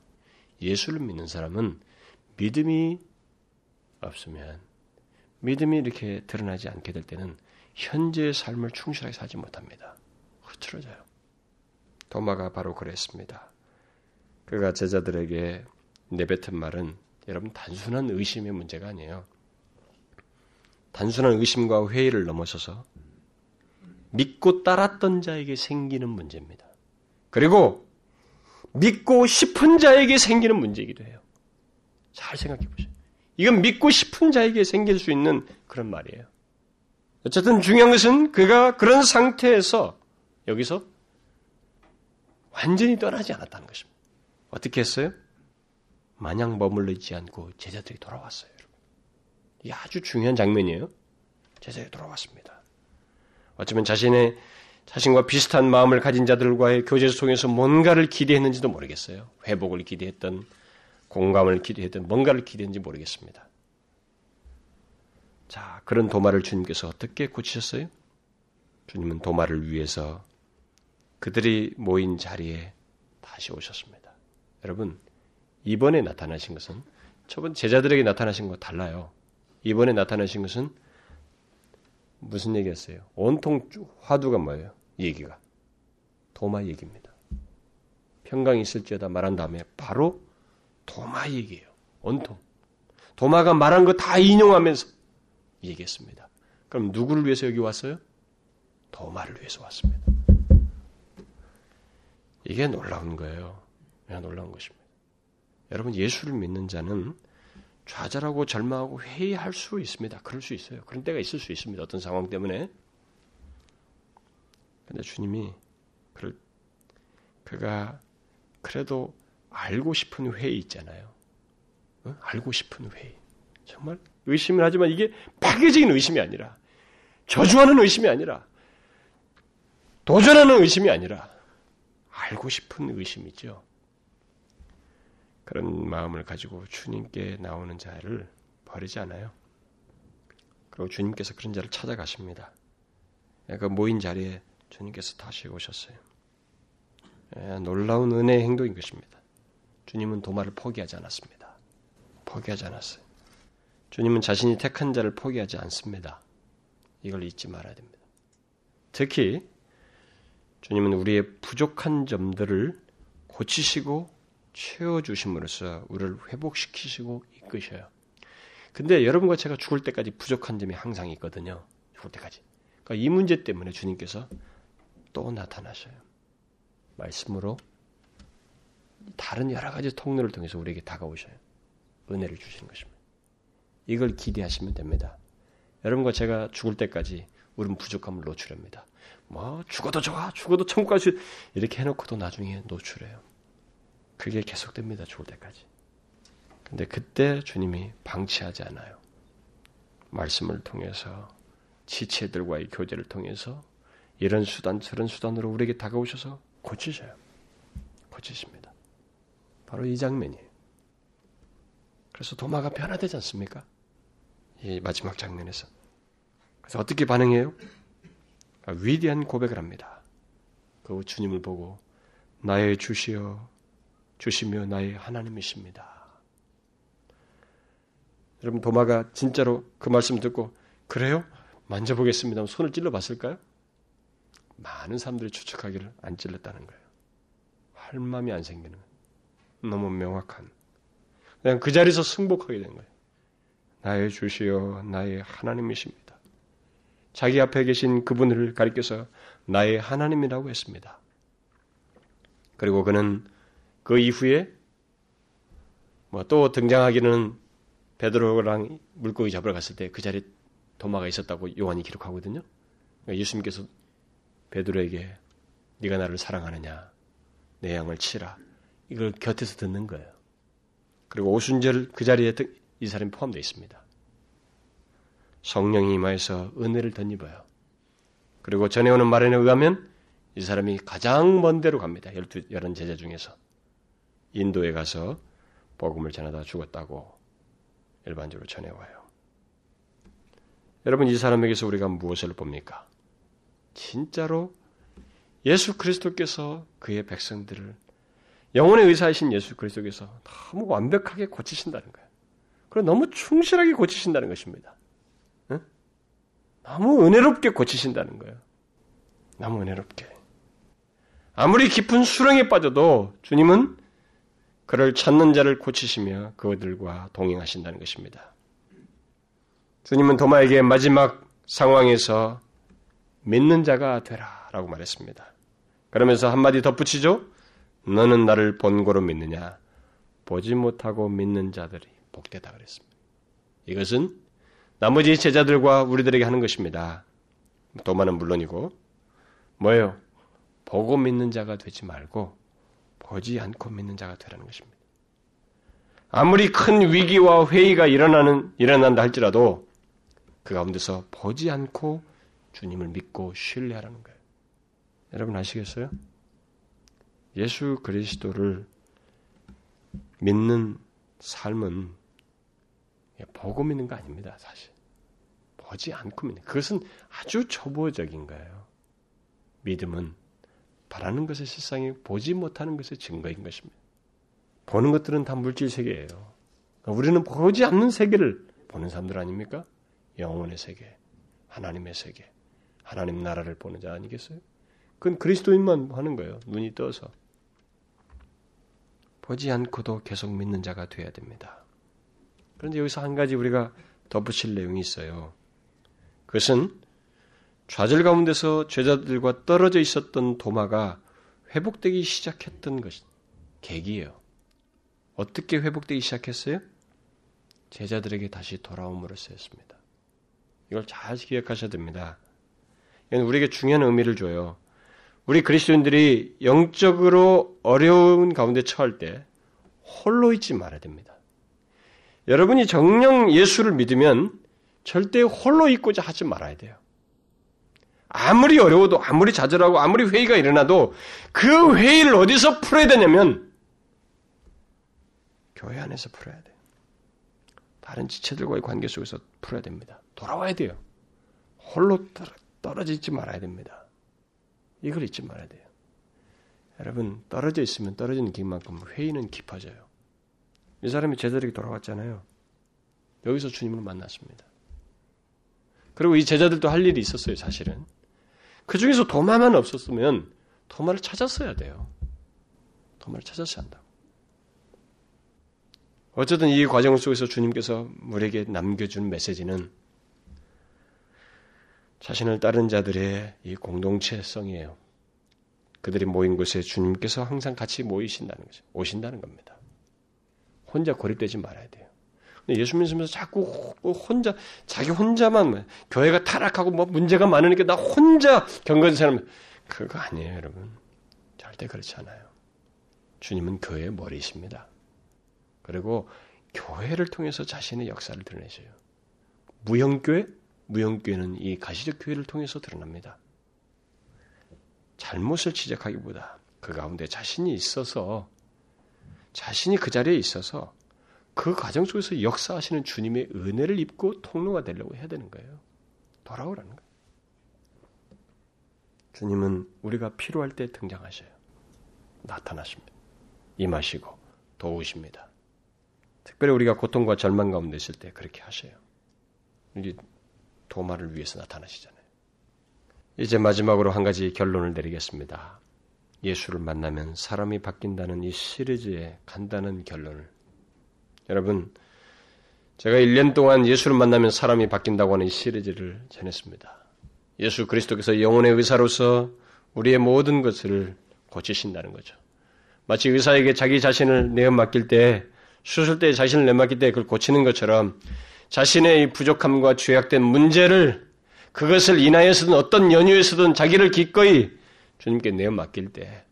예수를 믿는 사람은 믿음이 없으면 믿음이 이렇게 드러나지 않게 될 때는 현재의 삶을 충실하게 살지 못합니다. 흐트러져요. 도마가 바로 그랬습니다. 그가 제자들에게 내뱉은 말은 여러분 단순한 의심의 문제가 아니에요. 단순한 의심과 회의를 넘어서서 믿고 따랐던 자에게 생기는 문제입니다. 그리고 믿고 싶은 자에게 생기는 문제이기도 해요. 잘 생각해 보세요. 이건 믿고 싶은 자에게 생길 수 있는 그런 말이에요. 어쨌든 중요한 것은 그가 그런 상태에서 여기서 완전히 떠나지 않았다는 것입니다. 어떻게 했어요? 마냥 머물러 있지 않고 제자들이 돌아왔어요. 여러분. 이게 아주 중요한 장면이에요. 제자들이 돌아왔습니다. 어쩌면 자신과 비슷한 마음을 가진 자들과의 교제 속에서 뭔가를 기대했는지도 모르겠어요. 회복을 기대했던, 공감을 기대했던, 뭔가를 기대했는지 모르겠습니다. 자, 그런 도마를 주님께서 어떻게 고치셨어요? 주님은 도마를 위해서 그들이 모인 자리에 다시 오셨습니다. 여러분, 이번에 나타나신 것은 저번 제자들에게 나타나신 거 달라요. 이번에 나타나신 것은 무슨 얘기였어요? 온통 화두가 뭐예요? 얘기가. 도마 얘기입니다. 평강이 있을지어다 말한 다음에 바로 도마 얘기예요. 온통. 도마가 말한 거 다 인용하면서 얘기했습니다. 그럼 누구를 위해서 여기 왔어요? 도마를 위해서 왔습니다. 이게 놀라운 거예요. 놀라운 것입니다. 여러분 예수를 믿는 자는 좌절하고 절망하고 회의할 수 있습니다. 그럴 수 있어요. 그런 때가 있을 수 있습니다. 어떤 상황 때문에. 그런데 주님이 그가 그래도 알고 싶은 회의 있잖아요. 응? 알고 싶은 회의. 정말 의심을 하지만 이게 파괴적인 의심이 아니라 저주하는 의심이 아니라 도전하는 의심이 아니라 알고 싶은 의심이죠. 그런 마음을 가지고 주님께 나오는 자를 버리지 않아요. 그리고 주님께서 그런 자를 찾아가십니다. 그 모인 자리에 주님께서 다시 오셨어요. 놀라운 은혜의 행동인 것입니다. 주님은 도마를 포기하지 않았습니다. 포기하지 않았어요. 주님은 자신이 택한 자를 포기하지 않습니다. 이걸 잊지 말아야 됩니다. 특히 주님은 우리의 부족한 점들을 고치시고 채워주심으로써 우리를 회복시키시고 이끄셔요. 근데 여러분과 제가 죽을 때까지 부족한 점이 항상 있거든요. 죽을 때까지. 그러니까 이 문제 때문에 주님께서 또 나타나셔요. 말씀으로 다른 여러 가지 통로를 통해서 우리에게 다가오셔요. 은혜를 주시는 것입니다. 이걸 기대하시면 됩니다. 여러분과 제가 죽을 때까지 우리는 부족함을 노출합니다. 뭐 죽어도 좋아, 죽어도 천국 갈 수 있... 이렇게 해놓고도 나중에 노출해요. 그게 계속됩니다. 죽을 때까지. 근데 그때 주님이 방치하지 않아요. 말씀을 통해서 지체들과의 교제를 통해서 이런 수단 저런 수단으로 우리에게 다가오셔서 고치셔요. 고치십니다. 바로 이 장면이에요. 그래서 도마가 변화되지 않습니까? 이 마지막 장면에서. 그래서 어떻게 반응해요? 위대한 고백을 합니다. 그 주님을 보고 나의 주시며 나의 하나님이십니다. 여러분 도마가 진짜로 그 말씀 듣고 그래요? 만져보겠습니다. 손을 찔러봤을까요? 많은 사람들이 추측하기를 안 찔렀다는 거예요. 할 마음이 안 생기는 거예요. 너무 명확한. 그냥 그 자리에서 승복하게 된 거예요. 나의 주시여 나의 하나님이십니다. 자기 앞에 계신 그분을 가리켜서 나의 하나님이라고 했습니다. 그리고 그는 그 이후에 뭐 또 등장하기는 베드로랑 물고기 잡으러 갔을 때 그 자리에 도마가 있었다고 요한이 기록하거든요. 그러니까 예수님께서 베드로에게 네가 나를 사랑하느냐 내 양을 치라 이걸 곁에서 듣는 거예요. 그리고 오순절 그 자리에 이 사람이 포함되어 있습니다. 성령이 임하여서 은혜를 덧입어요. 그리고 전해오는 말에 의하면 이 사람이 가장 먼 데로 갑니다. 11 제자 중에서. 인도에 가서 복음을 전하다 죽었다고 일반적으로 전해와요. 여러분 이 사람에게서 우리가 무엇을 봅니까? 진짜로 예수 그리스도께서 그의 백성들을 영혼의 의사이신 예수 그리스도께서 너무 완벽하게 고치신다는 거예요. 그리고 너무 충실하게 고치신다는 것입니다. 너무 은혜롭게 고치신다는 거예요. 너무 은혜롭게. 아무리 깊은 수렁에 빠져도 주님은 그를 찾는 자를 고치시며 그들과 동행하신다는 것입니다. 주님은 도마에게 마지막 상황에서 믿는 자가 되라 라고 말했습니다. 그러면서 한마디 덧붙이죠. 너는 나를 본고로 믿느냐. 보지 못하고 믿는 자들이 복되다 그랬습니다. 이것은 나머지 제자들과 우리들에게 하는 것입니다. 도마는 물론이고 뭐예요? 보고 믿는 자가 되지 말고 보지 않고 믿는 자가 되라는 것입니다. 아무리 큰 위기와 회의가 일어난다 할지라도 그 가운데서 보지 않고 주님을 믿고 신뢰하라는 거예요. 여러분 아시겠어요? 예수 그리스도를 믿는 삶은 보고 믿는 거 아닙니다. 사실. 보지 않고 믿는. 그것은 아주 초보적인 거예요. 믿음은 바라는 것의 실상이 보지 못하는 것의 증거인 것입니다. 보는 것들은 다 물질 세계예요. 우리는 보지 않는 세계를 보는 사람들 아닙니까? 영혼의 세계, 하나님의 세계, 하나님 나라를 보는 자 아니겠어요? 그건 그리스도인만 하는 거예요. 눈이 떠서. 보지 않고도 계속 믿는 자가 되어야 됩니다. 그런데 여기서 한 가지 우리가 덧붙일 내용이 있어요. 그것은 좌절 가운데서 제자들과 떨어져 있었던 도마가 회복되기 시작했던 것이 계기예요. 어떻게 회복되기 시작했어요? 제자들에게 다시 돌아옴으로써였습니다. 이걸 잘 기억하셔야 됩니다. 이건 우리에게 중요한 의미를 줘요. 우리 그리스도인들이 영적으로 어려운 가운데 처할 때 홀로 있지 말아야 됩니다. 여러분이 정녕 예수를 믿으면 절대 홀로 있고자 하지 말아야 돼요. 아무리 어려워도 아무리 좌절하고 아무리 회의가 일어나도 그 회의를 어디서 풀어야 되냐면 교회 안에서 풀어야 돼요. 다른 지체들과의 관계 속에서 풀어야 됩니다. 돌아와야 돼요. 홀로 떨어지지 말아야 됩니다. 이걸 잊지 말아야 돼요. 여러분 떨어져 있으면 떨어지는 길만큼 회의는 깊어져요. 이 사람이 제자들에게 돌아왔잖아요. 여기서 주님을 만났습니다. 그리고 이 제자들도 할 일이 있었어요, 사실은. 그 중에서 도마만 없었으면 도마를 찾았어야 돼요. 도마를 찾았어야 한다고. 어쨌든 이 과정 속에서 주님께서 우리에게 남겨준 메시지는 자신을 따른 자들의 이 공동체성이에요. 그들이 모인 곳에 주님께서 항상 같이 모이신다는 거죠. 오신다는 겁니다. 혼자 고립되지 말아야 돼요. 근데 예수 믿으면서 자꾸 혼자, 자기 혼자만, 교회가 타락하고 뭐 문제가 많으니까 나 혼자 경건한 사람, 그거 아니에요, 여러분. 절대 그렇지 않아요. 주님은 교회의 머리이십니다. 그리고 교회를 통해서 자신의 역사를 드러내세요. 무형교회? 무형교회는 이 가시적 교회를 통해서 드러납니다. 잘못을 지적하기보다 그 가운데 자신이 있어서, 자신이 그 자리에 있어서 그 과정 속에서 역사하시는 주님의 은혜를 입고 통로가 되려고 해야 되는 거예요. 돌아오라는 거예요. 주님은 우리가 필요할 때 등장하셔요. 나타나십니다. 임하시고 도우십니다. 특별히 우리가 고통과 절망 가운데 있을 때 그렇게 하셔요. 이제 도마를 위해서 나타나시잖아요. 이제 마지막으로 한 가지 결론을 내리겠습니다. 예수를 만나면 사람이 바뀐다는 이 시리즈의 간단한 결론을, 여러분, 제가 1년 동안 예수를 만나면 사람이 바뀐다고 하는 이 시리즈를 전했습니다. 예수 그리스도께서 영혼의 의사로서 우리의 모든 것을 고치신다는 거죠. 마치 의사에게 자기 자신을 내맡길 때, 수술대에 자신을 내맡길 때 그걸 고치는 것처럼 자신의 부족함과 죄악된 문제를 그것을 인하여서든 어떤 연유에서든 자기를 기꺼이 주님께 내어맡길 때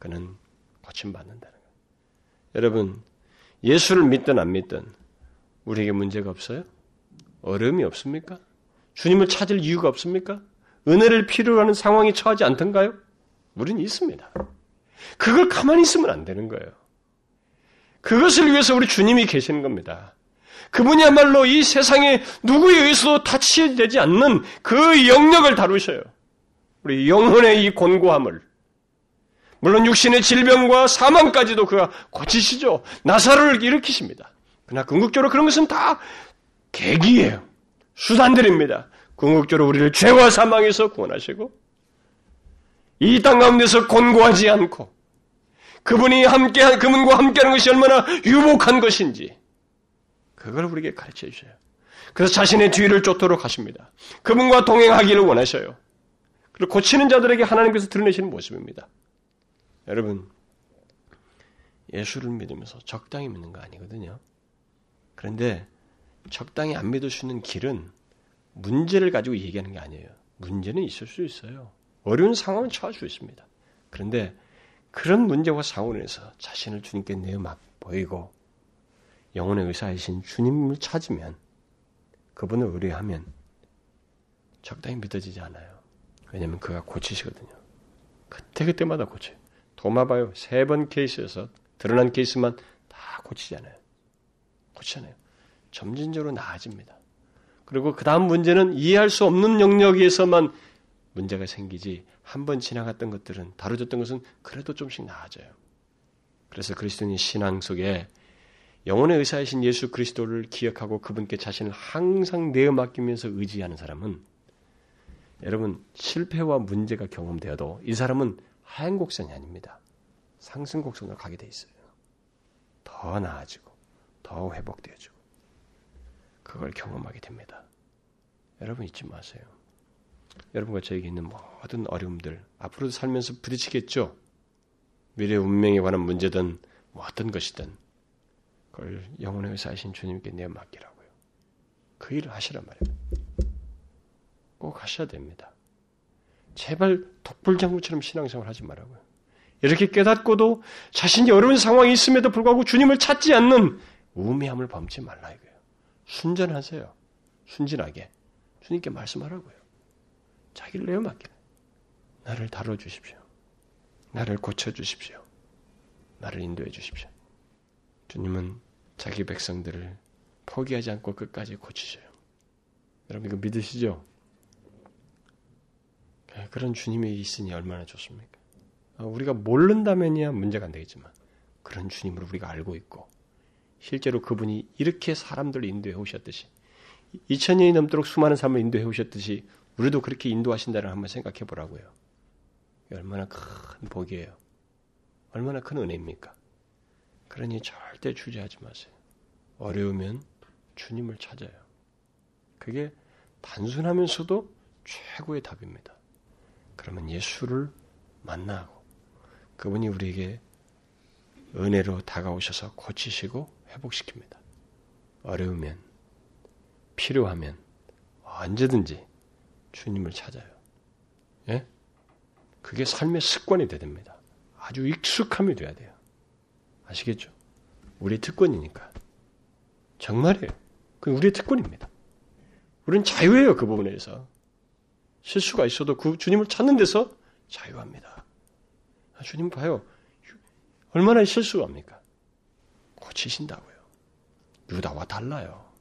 그는 고침받는다는 거예요. 여러분, 예수를 믿든 안 믿든 우리에게 문제가 없어요? 어려움이 없습니까? 주님을 찾을 이유가 없습니까? 은혜를 필요로 하는 상황에 처하지 않던가요? 우린 있습니다. 그걸 가만히 있으면 안 되는 거예요. 그것을 위해서 우리 주님이 계시는 겁니다. 그분이야말로 이 세상에 누구에 의해서도 타치되지 않는 그 영역을 다루셔요. 우리 영혼의 이 곤고함을. 물론 육신의 질병과 사망까지도 그가 고치시죠. 나사로를 일으키십니다. 그러나 궁극적으로 그런 것은 다 계기예요. 수단들입니다. 궁극적으로 우리를 죄와 사망에서 구원하시고 이 땅 가운데서 곤고하지 않고 그분과 함께하는 것이 얼마나 유복한 것인지 그걸 우리에게 가르쳐 주셔요. 그래서 자신의 뒤를 쫓도록 하십니다. 그분과 동행하기를 원하셔요. 그리고 고치는 자들에게 하나님께서 드러내시는 모습입니다. 여러분, 예수를 믿으면서 적당히 믿는 거 아니거든요. 그런데 적당히 안 믿을 수 있는 길은 문제를 가지고 얘기하는 게 아니에요. 문제는 있을 수 있어요. 어려운 상황은 처할 수 있습니다. 그런데 그런 문제와 상황에서 자신을 주님께 내어보이고 영혼의 의사이신 주님을 찾으면, 그분을 의뢰하면 적당히 믿어지지 않아요. 왜냐하면 그가 고치시거든요. 그때마다 고쳐요. 도마봐요. 3번 케이스에서 드러난 케이스만 다 고치잖아요. 고치잖아요. 점진적으로 나아집니다. 그리고 그 다음 문제는 이해할 수 없는 영역에서만 문제가 생기지, 한번 지나갔던 것들은, 다뤄졌던 것은 그래도 조금씩 나아져요. 그래서 그리스도인의 신앙 속에 영혼의 의사이신 예수 그리스도를 기억하고 그분께 자신을 항상 내어맡기면서 의지하는 사람은, 여러분, 실패와 문제가 경험되어도 이 사람은 하향 곡선이 아닙니다. 상승 곡선으로 가게 돼 있어요. 더 나아지고 더 회복되어지고 그걸 경험하게 됩니다. 여러분, 잊지 마세요. 여러분과 저에게 있는 모든 어려움들, 앞으로도 살면서 부딪히겠죠. 미래의 운명에 관한 문제든 뭐 어떤 것이든 그걸 영혼의 의사이신 주님께 내어맡기라고요. 그 일을 하시란 말이에요. 꼭 하셔야 됩니다. 제발 독불장군처럼 신앙생활 하지 말라고요. 이렇게 깨닫고도 자신이 어려운 상황이 있음에도 불구하고 주님을 찾지 않는 우매함을 범치 말라 이거예요. 순전하세요. 순진하게 주님께 말씀하라고요. 자기를 내어맡기라. 나를 다뤄주십시오. 나를 고쳐주십시오. 나를 인도해 주십시오. 주님은 자기 백성들을 포기하지 않고 끝까지 고치셔요. 여러분, 이거 믿으시죠? 그런 주님이 있으니 얼마나 좋습니까? 우리가 모른다면야 문제가 안 되겠지만 그런 주님을 우리가 알고 있고 실제로 그분이 이렇게 사람들을 인도해 오셨듯이 2000년이 넘도록 수많은 사람을 인도해 오셨듯이 우리도 그렇게 인도하신다는 한번 생각해 보라고요. 얼마나 큰 복이에요. 얼마나 큰 은혜입니까? 그러니 절대 주저하지 마세요. 어려우면 주님을 찾아요. 그게 단순하면서도 최고의 답입니다. 그러면 예수를 만나고 그분이 우리에게 은혜로 다가오셔서 고치시고 회복시킵니다. 어려우면, 필요하면 언제든지 주님을 찾아요. 예? 그게 삶의 습관이 돼야 됩니다. 아주 익숙함이 돼야 돼요. 아시겠죠? 우리의 특권이니까. 정말이에요. 그게 우리의 특권입니다. 우리는 자유예요. 그 부분에서. 실수가 있어도 그 주님을 찾는 데서 자유합니다. 아, 주님 봐요. 얼마나 실수합니까? 고치신다고요. 유다와 달라요.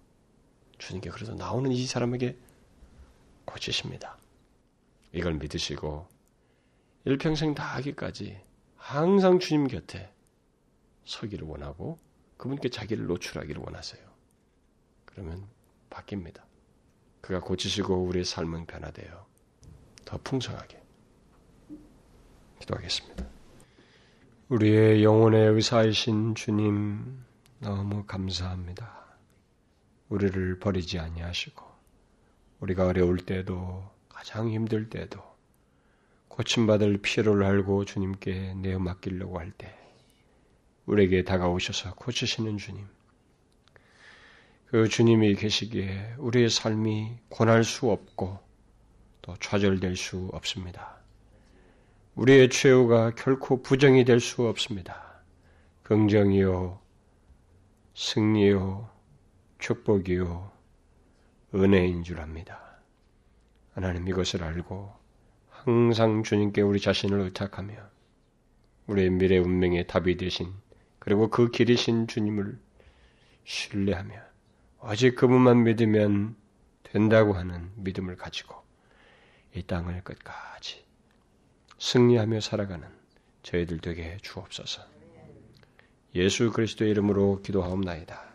주님께 그래서 나오는 이 사람에게 고치십니다. 이걸 믿으시고 일평생 다 하기까지 항상 주님 곁에 서기를 원하고 그분께 자기를 노출하기를 원하세요. 그러면 바뀝니다. 그가 고치시고 우리의 삶은 변화돼요. 더 풍성하게. 기도하겠습니다. 우리의 영혼의 의사이신 주님 너무 감사합니다. 우리를 버리지 아니하시고 우리가 어려울 때도 가장 힘들 때도 고침받을 필요를 알고 주님께 내어 맡기려고 할 때 우리에게 다가오셔서 고치시는 주님, 그 주님이 계시기에 우리의 삶이 고날 수 없고 또 좌절될 수 없습니다. 우리의 최후가 결코 부정이 될 수 없습니다. 긍정이요, 승리요, 축복이요, 은혜인 줄 압니다. 하나님 이것을 알고 항상 주님께 우리 자신을 의탁하며 우리의 미래 운명의 답이 되신 그리고 그 길이신 주님을 신뢰하며 오직 그분만 믿으면 된다고 하는 믿음을 가지고 이 땅을 끝까지 승리하며 살아가는 저희들 되게 주옵소서. 예수 그리스도의 이름으로 기도하옵나이다.